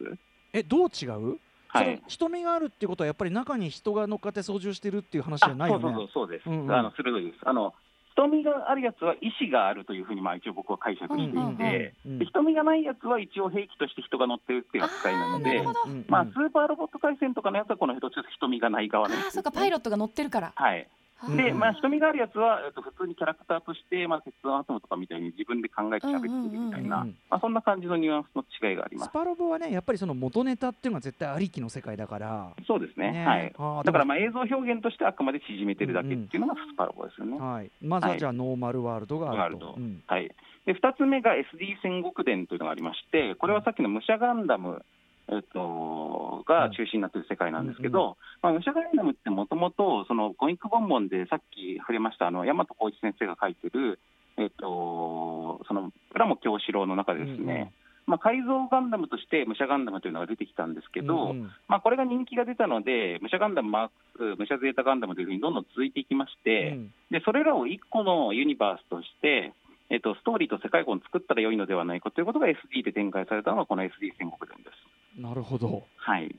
えどう違う？はい、瞳があるってことはやっぱり中に人が乗っかって操縦してるっていう話じゃないよね。そうそうそうそうです、うんうん、あの鋭いです。あの瞳があるやつは意思があるというふうにまあ一応僕は解釈していて、うんうんうん、で瞳がないやつは一応兵器として人が乗ってるっていう扱いなので、まあ、スーパーロボット対戦とかのやつはこの瞳がない側ね。あそうかパイロットが乗ってるから、はいでまあ、瞳があるやつは、えっと、普通にキャラクターとして、まあ、鉄腕アトムとかみたいに自分で考えて喋ってるみたいな、うんうんうんうんまあ、そんな感じのニュアンスの違いがあります。スパロボはねやっぱりその元ネタっていうのは絶対ありきの世界だからそうですね、ねはい、あだからまあ映像表現としてあくまで縮めてるだけっていうのがスパロボですよね、うんうんはい、まずはじゃあノーマルワールドがあると、うんはい、でふたつめが エスディー 戦国伝というのがありましてこれはさっきの武者ガンダムえっと、が中心になっている世界なんですけど、うんうんまあ、武者ガンダムってもともとコミックボンボンでさっき触れましたあの大和浩一先生が書いてる、えっと、そのプラモ教師郎の中でですね、うんうんまあ、改造ガンダムとして武者ガンダムというのが出てきたんですけど、うんまあ、これが人気が出たので武者ガンダムマークス、武者ゼータガンダムというふうにどんどん続いていきまして、うん、でそれらをいっこのユニバースとして、えっと、ストーリーと世界観を作ったら良いのではないかということが エスディー で展開されたのがこの エスディー 戦国伝です。なるほど。はい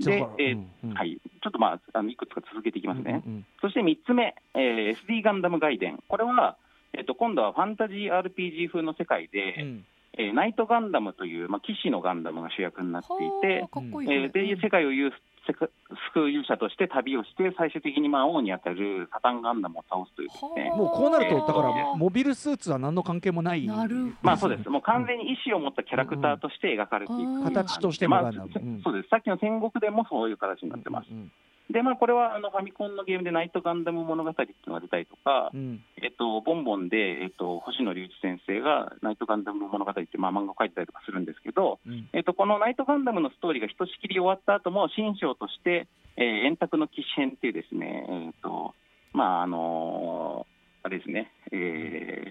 で、えーうんうんはい、ちょっと、まあ、あのいくつか続けていきますね、うんうんうん、そしてみっつめ、えー、エスディー ガンダム外伝。これは、えー、と今度はファンタジー アールピージー 風の世界で、うんえー、ナイトガンダムという、まあ、騎士のガンダムが主役になっていて、いい、ねえー、で世界を救う勇者として旅をして最終的に魔王に当たるサタンガンダムを倒すというですね。もうこうなると、えー、だからモビルスーツは何の関係もないなる、まあ、そうです。もう完全に意思を持ったキャラクターとして描かれていく、うん、形としてもガンダム、まあうん、そうです。さっきの戦国でもそういう形になってます、うんうんでまあ、これはあのファミコンのゲームでナイトガンダム物語っていうのが出たりとか、うんえっと、ボンボンで、えっと、星野龍一先生がナイトガンダム物語って、まあ、漫画を書いてたりとかするんですけど、うんえっと、このナイトガンダムのストーリーがひとしきり終わった後も新章として、えー、円卓の騎士編っていうですね、えっと、まああのー、あれですね、えー、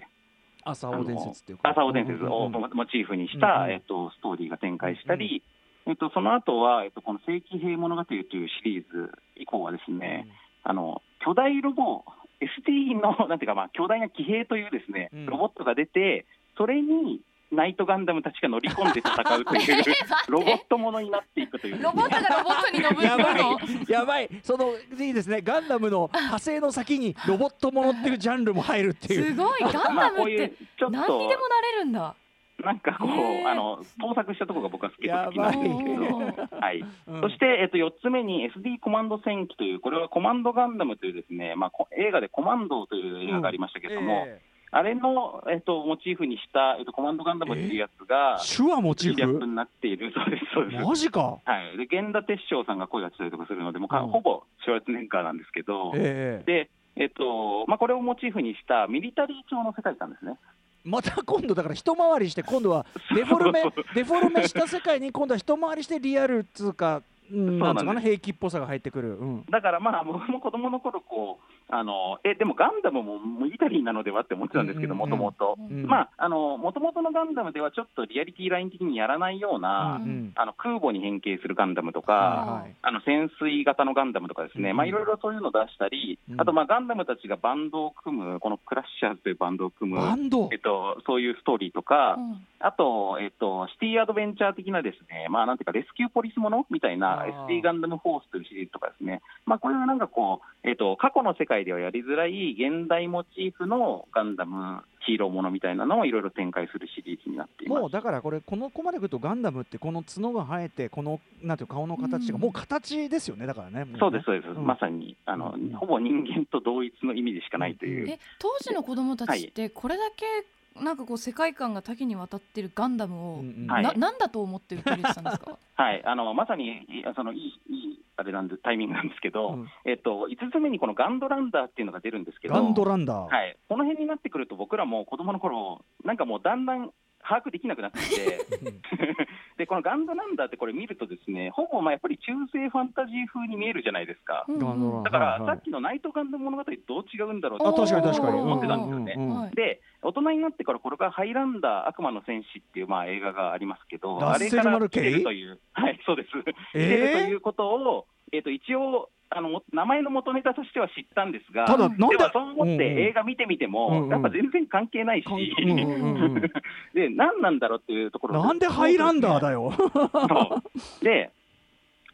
朝王伝説っていうか朝王伝説をモチーフにした、うんうんえっと、ストーリーが展開したり、うんえっと、その後は、えっと、この正規兵物語というシリーズ以降はですね、うん、あの巨大ロボ エスディー のなんていうか、まあ、巨大な騎兵というですね、うん、ロボットが出てそれにナイトガンダムたちが乗り込んで戦うというロボットものになっていくという、ね、ロボットがロボットに乗るのやばい、やばい。そのいいですね、ガンダムの派生の先にロボットものっていうジャンルも入るっていうすごい。ガンダムって何にでもなれるんだ。なんかこうあの盗作したところが僕は結構好きなんですけど、はいうん、そして、えっと、よつめに エスディー コマンド戦記という、これはコマンドガンダムというですね、まあ、映画でコマンドという映画がありましたけども、うんえー、あれの、えっと、モチーフにした、えっと、コマンドガンダムというやつが、えー、手話モチーフリアップになっている。そうですそうですマジか、はい、で源田鉄章さんが声がしたりとかするのでもう、うん、ほぼシュワルツェネッガーなんですけど、えーでえっとまあ、これをモチーフにしたミリタリー調の世界観ですね。また今度だから一回りして今度はデフォルメデフォルメした世界に今度は一回りしてリアルつうかなんつうかな、兵器っぽさが入ってくる、うん、だからまあ僕も子供の頃こうあのえでもガンダムもミリタリーなのではって思ってたんですけど、もともとまああの元々のガンダムではちょっとリアリティライン的にやらないような、うんうん、あの空母に変形するガンダムとか、はいはい、あの潜水型のガンダムとかですね、まあいろいろそういうのを出したり、うん、あとまあガンダムたちがバンドを組むこのクラッシャーズというバンドを組むバンド、えっと、そういうストーリーとか、うん、あと、えっと、シティアドベンチャー的なですね、まあなんていうかレスキューポリスものみたいなエスディー ガンダムフォースというシリーズとかですね、まあ、これはなんかこう、えーと、過去の世界ではやりづらい現代モチーフのガンダムヒーローものみたいなのをいろいろ展開するシリーズになっています。もうだからこれこの子までくるとガンダムってこの角が生えてこのなんていう顔の形がもう形ですよね。だからね、もうね、そうですそうです、うん、まさにあの、うん、ほぼ人間と同一の意味でしかないという、うん、え当時の子どもたちってこれだけなんかこう世界観が多岐にわたってるガンダムを、うんうん、な、はい、なんだと思って受け入れてたんですか。はい、あのまさにそのいい、いいあれなんでタイミングなんですけど、うんえっと、いつつめにこのガンドランダーっていうのが出るんですけど、ガンドランダー、はい、この辺になってくると僕らも子供の頃なんかもうだんだん把握できなくなってきてでこのガンドランダーってこれ見るとですね、ほぼまあやっぱり中世ファンタジー風に見えるじゃないですか、うん、だからさっきのナイトガンダム物語とどう違うんだろうと思ってたんですよね、うんうんうん、で大人になってからこれがハイランダー悪魔の戦士っていうまあ映画がありますけど、あれから来てるという、はいそうです、えー、来てるということを、えー、と一応あの名前の元ネタとしては知ったんですが、ただなんでではそう思って映画見てみても、うんうん、やっぱ全然関係ないし、うんうんうん、で何なんだろうっていうところ、なんでハイランダーだよで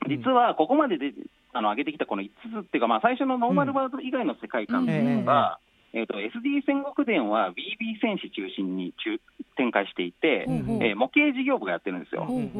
実はここまでであの上げてきたこのいつつっていうか、まあ、最初のノーマルワード以外の世界観っていうのが、うんえー、と エスディー 戦国伝は ビービー 戦士中心に中展開していて、うんうんえー、模型事業部がやってるんですよ、うんうん、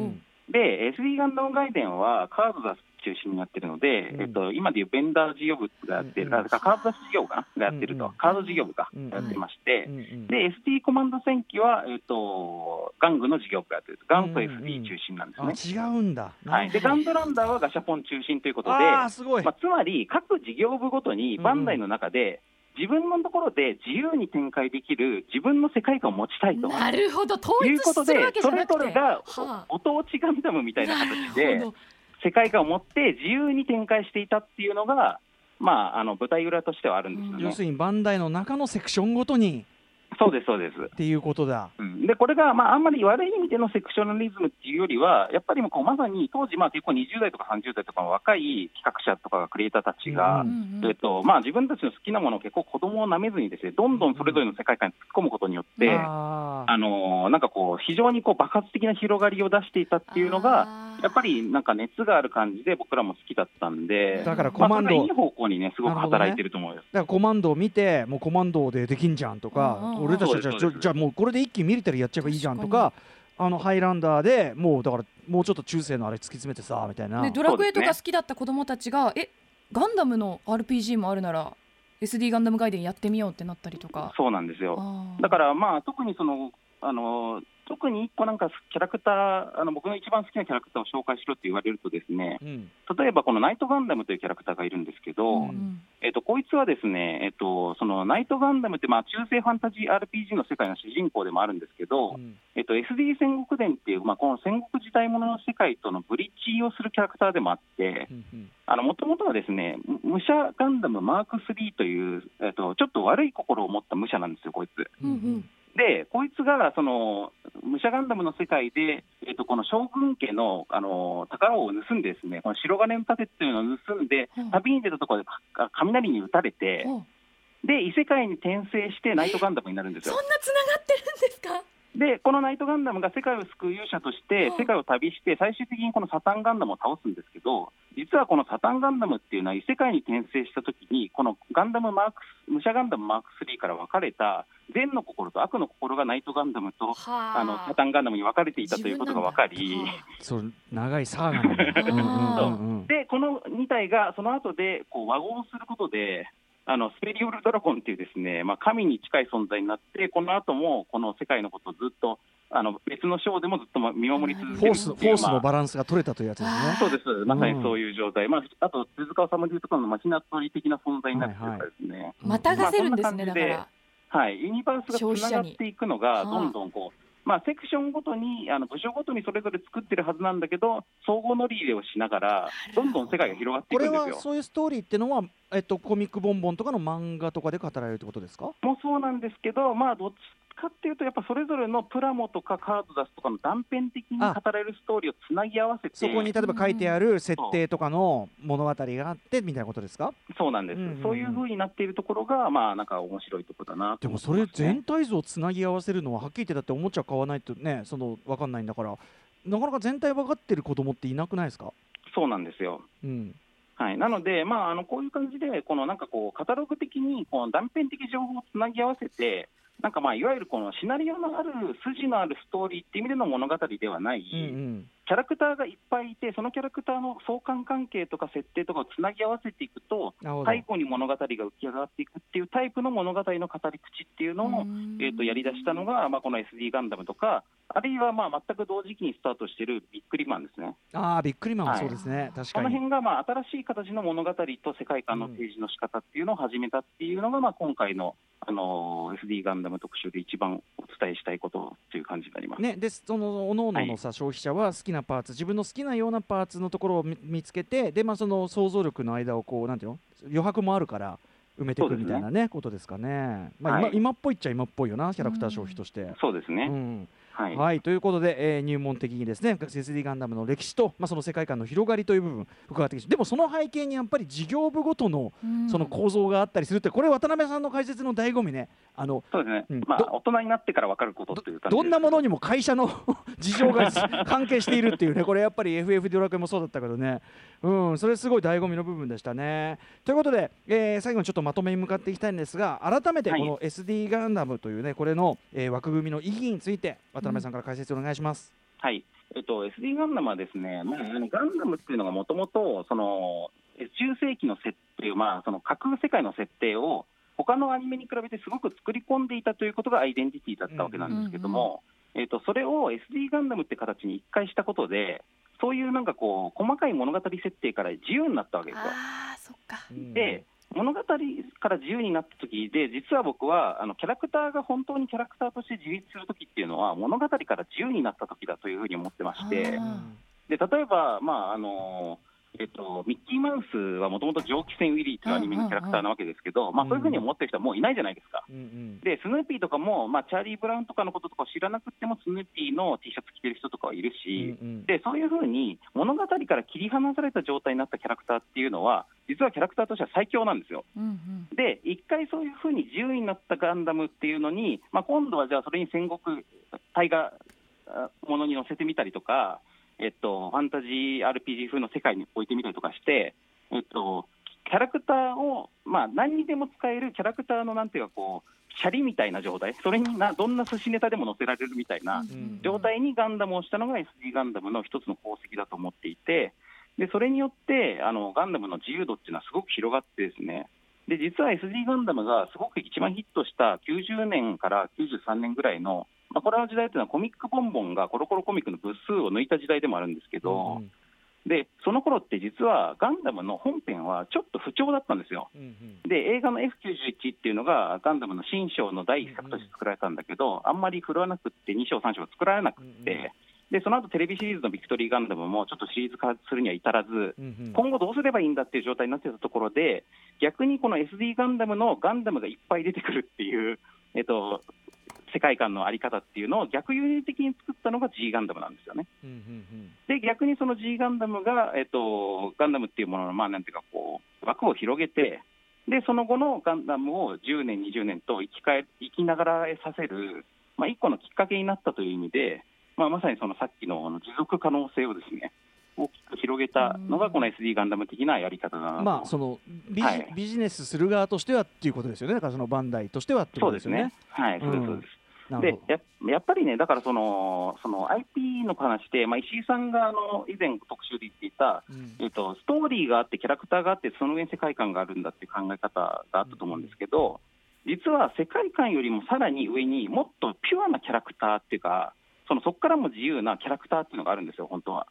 で エスディー ガンダム外伝はカードが中心になっているので、うんえっと、今でいうベンダー事業部がやってる、うん、カード出し事業かながやってると、うん、カード事業部がやってまして、うんうん、で エスディー コマンド戦記は、えっと、玩具の事業部がやってると、玩具と エスディー 中心なんですね、うんうん、違うんだ、はい、でガンドランダーはガシャポン中心ということであすごい、まあ、つまり各事業部ごとにバンダイの中で、うん自分のところで自由に展開できる自分の世界観を持ちたいと。なるほど、統一するわけじゃなくて、それぞれがご当地ガンダムみたいな形で世界観を持って自由に展開していたっていうのが、まあ、あの舞台裏としてはあるんですよね。要するにバンダイの中のセクションごとにそうですそうですっていうことだ、うん、でこれが、まあ、あんまり悪い意味でのセクシュアリズムっていうよりはやっぱりもこうまさに当時、まあ、結構にじゅうだいとかさんじゅうだいとかの若い企画者とかクリエイターたちが、うんうんえっとまあ、自分たちの好きなものを結構子供をなめずにですねどんどんそれぞれの世界観に突っ込むことによって、うん、あのなんかこう非常にこう爆発的な広がりを出していたっていうのがやっぱりなんか熱がある感じで僕らも好きだったんでだからコマンド、まあ、いい方向にねすごく働いてると思います、ね、だからコマンドを見てもうコマンドでできんじゃんとか、うんうん俺たちはじゃあ、じゃあもうこれで一気にミリタリーやっちゃえばいいじゃんとかあのハイランダーでもうだからもうちょっと中世のあれ突き詰めてさみたいな、ね、ドラクエとか好きだった子供たちが、ね、えガンダムの アールピージー もあるなら エスディー ガンダムガイデンやってみようってなったりとかそうなんですよだからまあ特にそのあの特にいっこなんかキャラクターあの僕の一番好きなキャラクターを紹介しろって言われるとですね、うん、例えばこのナイトガンダムというキャラクターがいるんですけど、うんえっと、こいつはですね、えっと、そのナイトガンダムって、まあ、中世ファンタジー アールピージー の世界の主人公でもあるんですけど、うんえっと、エスディー 戦国伝っていう、まあ、この戦国時代物の世界とのブリッジをするキャラクターでもあってもともとはですね武者ガンダムマークスリーという、えっと、ちょっと悪い心を持った武者なんですよこいつ、うんうんでこいつがその武者ガンダムの世界で、えっと、この将軍家 の, あの宝を盗んでですねこの白金の盾っていうのを盗んで、うん、旅に出たところで雷に打たれて、うん、で異世界に転生してナイトガンダムになるんですよそんなつながってるんですかでこのナイトガンダムが世界を救う勇者として世界を旅して最終的にこのサタンガンダムを倒すんですけど実はこのサタンガンダムっていうのは異世界に転生した時にこのガンダムマークス武者ガンダムマークスリーから分かれた善の心と悪の心がナイトガンダムとあのサタンガンダムに分かれていたということが分かりそう長いサーガンダムでこのにたいがその後でこう和合することであのスペリオルドラゴンというですね、まあ、神に近い存在になってこの後もこの世界のことをずっとあの別の章でもずっと見守り続けるっていう、まあ、フォースのバランスが取れたというやつですねそうですまさにそういう状態、うんまあ、あと手塚治虫でいうところのまひな鳥的な存在になっているからですね、はいはい、またがせるんですね、まあ、だから、はい、ユニバースがつながっていくのがどんどんこうまあ、セクションごとにあの部署ごとにそれぞれ作ってるはずなんだけど総合乗り入れをしながらどんどん世界が広がっていくんですよこれはそういうストーリーってのは、えっと、コミックボンボンとかの漫画とかで語られるってことですかもうそうなんですけどまあどっちかっていうとやっぱそれぞれのプラモとかカード出すとかの断片的に語られるストーリーをつなぎ合わせてそこに例えば書いてある設定とかの物語があってみたいなことですかそうなんです、うんうん、そういう風になっているところがまあなんか面白いところだなと思います、ね、でもそれ全体像をつなぎ合わせるのははっきり言ってだっておもちゃ買わないとねその分かんないんだからなかなか全体分かってる子供っていなくないですかそうなんですよ、うんはい、なので、まあ、あのこういう感じでこのなんかこうカタログ的にこの断片的情報をつなぎ合わせてなんかまあいわゆるこのシナリオのある筋のあるストーリーっていう意味での物語ではない、うんうん、キャラクターがいっぱいいてそのキャラクターの相関関係とか設定とかをつなぎ合わせていくと最後に物語が浮き上がっていくっていうタイプの物語の語り口っていうのを、えー、とやり出したのが、まあ、この エスディー ガンダムとかあるいはまあ全く同時期にスタートしてるビックリマンですねあービックリマンはそうですね、はい、確かにこの辺がまあ新しい形の物語と世界観の提示の仕方っていうのを始めたっていうのがまあ今回のあの エスディー ガンダム特集で一番お伝えしたいことという感じになりますね。でその各々のさ、はい、消費者は好きなパーツ自分の好きなようなパーツのところを見つけてで、まあ、その想像力の間をこうなんていうの余白もあるから埋めていくみたいな、ねね、ことですかね、まあはい、今, 今っぽいっちゃ今っぽいよなキャラクター消費として、うん、そうですね、うんはいはい、ということで、えー、入門的にですね エスディー ガンダムの歴史と、まあ、その世界観の広がりという部分伺ってきてでもその背景にやっぱり事業部ごと の, その構造があったりするってこれ渡辺さんの解説の醍醐味ねあのそうですね、うんまあ、大人になってから分かることっていう感じ ど, どんなものにも会社の事情が関係しているっていうねこれやっぱり エフエフ ドラクエもそうだったけどね、うん、それすごい醍醐味の部分でしたねということで、えー、最後にちょっとまとめに向かっていきたいんですが改めてこの エスディー ガンダムというねこれの、えー、枠組みの意義について渡辺さんから解説お願いします、うんはいえっと、エスディー ガンダムはですね、まあ、ガンダムっていうのがもともと中世紀の設定、まあ、その架空世界の設定を他のアニメに比べてすごく作り込んでいたということがアイデンティティだったわけなんですけども、うんうんうんえっと、それを エスディー ガンダムって形に一回したことでそういうなんかこう細かい物語設定から自由になったわけですよあそっかで物語から自由になった時で実は僕はあのキャラクターが本当にキャラクターとして自立する時っていうのは物語から自由になった時だというふうに思ってましてで例えば、まああのえっと、ミッキーマウスはもともと蒸気船ウィリーというアニメのキャラクターなわけですけど、まあ、そういうふうに思ってる人はもういないじゃないですか、うんうん、でスヌーピーとかも、まあ、チャーリー・ブラウンとかのこととか知らなくてもスヌーピーの T シャツ着てる人とかはいるし、うんうん、でそういうふうに物語から切り離された状態になったキャラクターっていうのは実はキャラクターとしては最強なんですよ、うんうん、で一回そういうふうに自由になったガンダムっていうのに、まあ、今度はじゃあそれに戦国大河ものに乗せてみたりとか、えっと、ファンタジー アールピージー 風の世界に置いてみたりとかして、えっと、キャラクターを、まあ、何にでも使えるキャラクターのなんていうかこうシャリみたいな状態、それになどんな寿司ネタでも載せられるみたいな状態にガンダムをしたのが エスジー ガンダムの一つの功績だと思っていて、でそれによってあのガンダムの自由度っていうのはすごく広がってですね、で実は エスジー ガンダムがすごく一番ヒットしたきゅうじゅうねんからきゅうじゅうさんねんぐらいのまあ、これの時代というのはコミックボンボンがコロコロコミックの部数を抜いた時代でもあるんですけど、うん、でその頃って実はガンダムの本編はちょっと不調だったんですよ、うんうん、で映画の エフきゅうじゅういち っていうのがガンダムの新章のだいいっさくとして作られたんだけど、うんうん、あんまり振るわなくってに章さん章作られなくって、うんうん、でその後テレビシリーズのビクトリーガンダムもちょっとシリーズ化するには至らず、うんうん、今後どうすればいいんだっていう状態になってたところで、逆にこの エスディー ガンダムのガンダムがいっぱい出てくるっていうえっと世界観のあり方っていうのを逆輸入的に作ったのが G ガンダムなんですよね、うんうんうん、で逆にその G ガンダムが、えっと、ガンダムっていうものの、まあ、なんていうかこう枠を広げて、でその後のガンダムをじゅうねんにじゅうねんと生き返生きながらえさせる、まあ、一個のきっかけになったという意味で、まあ、まさにそのさっきの持続可能性をですね大きく広げたのがこの エスディー ガンダム的なやり方だなと、まあそのビジ、はい、ビジネスする側としてはっていうことですよね。だからそのバンダイとしてはってことですよね。そうですね、はい、そうです、そうです、うんで や, やっぱりね、だからそのその アイピー の話で、まあ、石井さんがあの以前特集で言っていた、うんえっと、ストーリーがあってキャラクターがあってその上に世界観があるんだっていう考え方があったと思うんですけど、うん、実は世界観よりもさらに上にもっとピュアなキャラクターっていうか、 そのそこからも自由なキャラクターっていうのがあるんですよ本当は、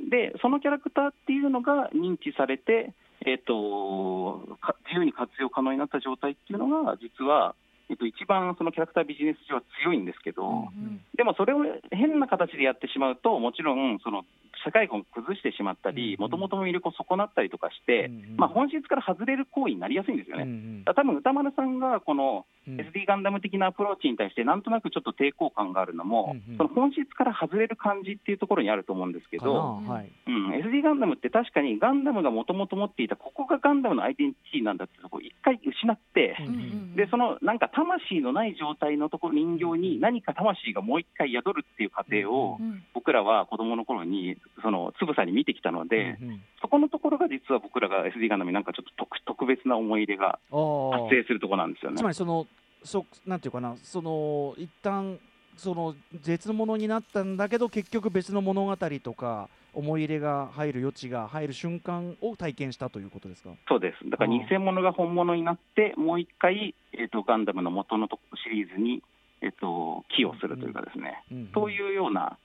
うん、でそのキャラクターっていうのが認知されて、えっと、自由に活用可能になった状態っていうのが実はえっと、一番そのキャラクタービジネス上は強いんですけど、うんうん、でもそれを変な形でやってしまうともちろんその社会観を崩してしまったりもともとの魅力を損なったりとかして、うんうんまあ、本質から外れる行為になりやすいんですよね、うんうん、だから多分歌丸さんがこの エスディー ガンダム的なアプローチに対してなんとなくちょっと抵抗感があるのも、うんうん、その本質から外れる感じっていうところにあると思うんですけど、はいうん、エスディー ガンダムって確かにガンダムがもともと持っていたここがガンダムのアイデンティティなんだってところを一回失って、うんうん、でそのなんか魂のない状態のところ人形に何か魂がもう一回宿るっていう過程を僕らは子どもの頃にそのつぶさに見てきたので、うんうん、そこのところが実は僕らが エスディー ガンダムになんかちょっと 特, 特別な思い入れが発生するところなんですよね。つまりそのそなんていうかなその一旦その別のものになったんだけど結局別の物語とか思い入れが入る余地が入る瞬間を体験したということですか。そうです。だから偽物が本物になってもう一回、えー、とガンダムの元のとシリーズに、えー、と寄与するというかですね、うんうんうん、そういうような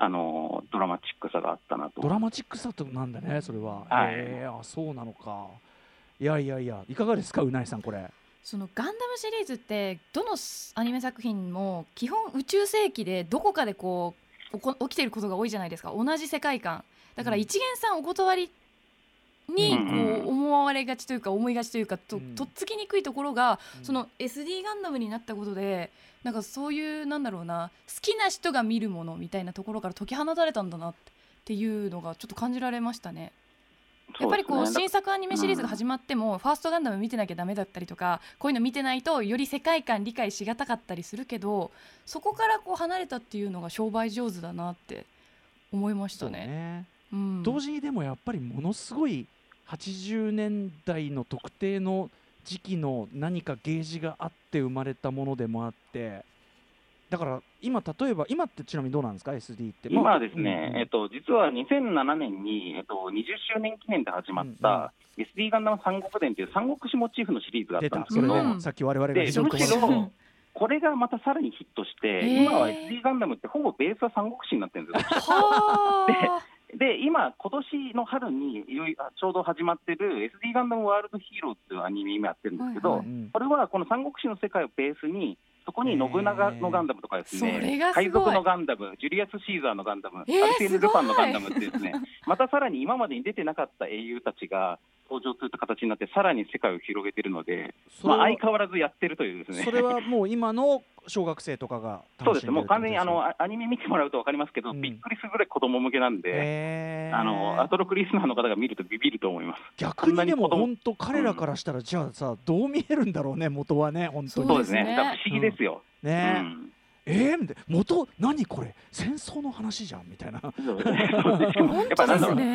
あのドラマチックさがあったなと。ドラマチックさとなんだねそれは、はい、えー、あそうなのか。いやいやいやいかがですかうないさん。これそのガンダムシリーズってどのアニメ作品も基本宇宙世紀でどこかでこうこ起きていることが多いじゃないですか。同じ世界観だから一元さんお断りにこう思われがちというか思いがちというか と, とっつきにくいところがその エスディー ガンダムになったことでなんかそういうなんだろうな好きな人が見るものみたいなところから解き放たれたんだなっていうのがちょっと感じられましたね。やっぱりこう新作アニメシリーズが始まってもファーストガンダム見てなきゃダメだったりとかこういうの見てないとより世界観理解しがたかったりするけどそこからこう離れたっていうのが商売上手だなって思いましたね。うん、同時にでもやっぱりものすごいはちじゅうねんだいの特定の時期の何かゲージがあって生まれたものでもあってだから今例えば今ってちなみにどうなんですか エスディー って、まあ、今はですね、うんえっと、実はにせんななねんに、えっと、にじゅっしゅうねん記念で始まった、うんうん、エスディー ガンダム三国伝という三国志モチーフのシリーズがあったんですけど、うん、さっき我々が非常にこれがまたさらにヒットして、えー、今は エスディー ガンダムってほぼベースは三国志になってるんですよで今今年の春にいよいよちょうど始まってる エスディー ガンダムワールドヒーローっていうアニメ今やってるんですけど、はいはい、これはこの三国志の世界をベースにそこに信長のガンダムとかですね、海賊のガンダム、ジュリアス・シーザーのガンダム、えー、アルセーヌ・ルパンのガンダムってですね、またさらに今までに出てなかった英雄たちが登場する形になって、さらに世界を広げているので、まあ、相変わらずやってるというですね。それはもう今の小学生とかが楽しんでる。そうですね、もう完全にあのアニメ見てもらうと分かりますけど、うん、びっくりするぐらい子供向けなんで、えー、あのアトロクリスナーの方が見るとビビると思います。逆にでも本当彼らからしたら、うん、じゃあさどう見えるんだろうね、元はね、本当にそうですね、だから不思議ですよ、うん、ね、うんえー、元何これ戦争の話じゃんみたいな。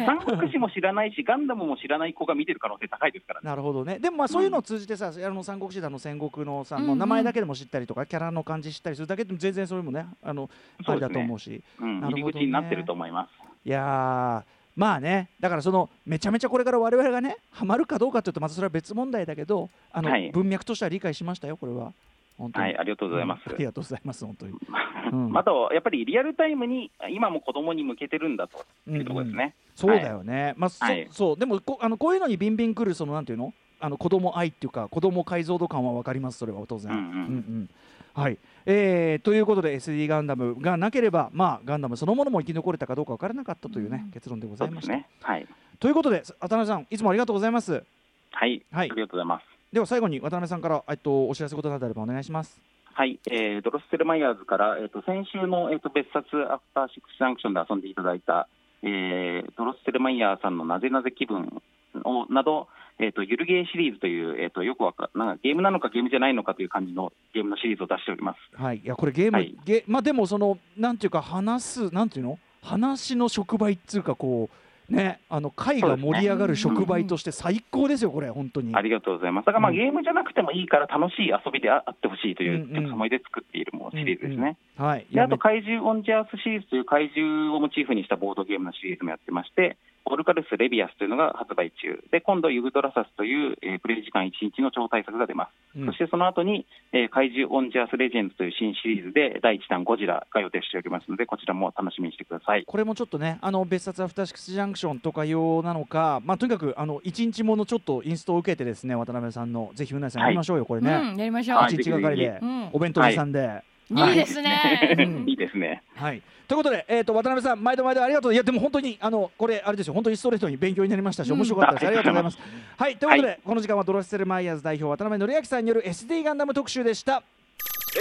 三国志も知らないしガンダムも知らない子が見てる可能性高いですからね。なるほどね。でもまあそういうのを通じてさ、うん、あの三国志だの戦国のさ、うんうん、名前だけでも知ったりとかキャラの感じ知ったりするだけでも全然それもね、あのあれだと思うし、うん、なるほどね、入り口になってると思います。いやまあね、だからそのめちゃめちゃこれから我々がねハマるかどうかというとまずそれは別問題だけど、あの、はい、文脈としては理解しましたよこれは。はい、ありがとうございます。ありがとうございます本当に。うん、あとやっぱりリアルタイムに今も子供に向けてるんだというところですね。うんうん、そうだよね。はい、まあそはい、そうでも こ, あのこういうのにビンビン来るそのなんていうの、あの子供愛っていうか子供解像度感は分かります、それは当然。うんうんうんうん、はい、えー、ということで エスディー ガンダムがなければ、まあ、ガンダムそのものも生き残れたかどうか分からなかったというね、うん、結論でございました。そうですね、はい、ということで渡辺さんいつもありがとうございます。はい、はい、ありがとうございます。では最後に渡辺さんから、えっと、お知らせことなどあればお願いします。はい、えー、ドロス・テルマイヤーズから、えー、と先週の、えー、と別冊アフターシックスジャンクションで遊んでいただいた、えー、ドロス・テルマイヤーさんのなぜなぜ気分をなど、えー、とゆるゲーシリーズという、えー、とよくわかなんかゲームなのかゲームじゃないのかという感じのゲームのシリーズを出しております。はい、いやこれゲーム、はい、ゲまあ、でもそのなんていうか話すなんていうの話の触媒っていうかこうね、あの会が盛り上がる触媒として最高ですよ、これ本当に。ありがとうございます。だからまあ、うん、ゲームじゃなくてもいいから楽しい遊びであってほしいというつもりで作っているものシリーズですね。うんうん、はい、であと怪獣オンジャースシリーズという怪獣をモチーフにしたボードゲームのシリーズもやってまして、オルカルス・レビアスというのが発売中で、今度ユグドラサスという、えー、プレイ時間いちにちの超大作が出ます、うん、そしてその後に、えー、怪獣オンジャース・レジェンズという新シリーズでだいいちだんゴジラが予定しておりますので、こちらも楽しみにしてください。これもちょっとね、あの別冊アフターシックスジャンクションとか用なのか、まあ、とにかくあのいちにちものちょっとインストを受けてですね、渡辺さんのぜひうなえさんやりましょうよ、はい、これね、うん、やりましょう。いちにちがかりで、うん、お弁当屋さんで、はいはい、いいですね、うん、いいですね、はい、ということで、えー、と渡辺さん毎度毎度ありがとう。いやでも本当にあのこれあれですよ、本当にストレートに勉強になりましたし、うん、面白かったです。ありがとうございます。はい、ということで、はい、この時間はドロステルマイヤーズ代表渡辺典明さんによる エスディー ガンダム特集でした。え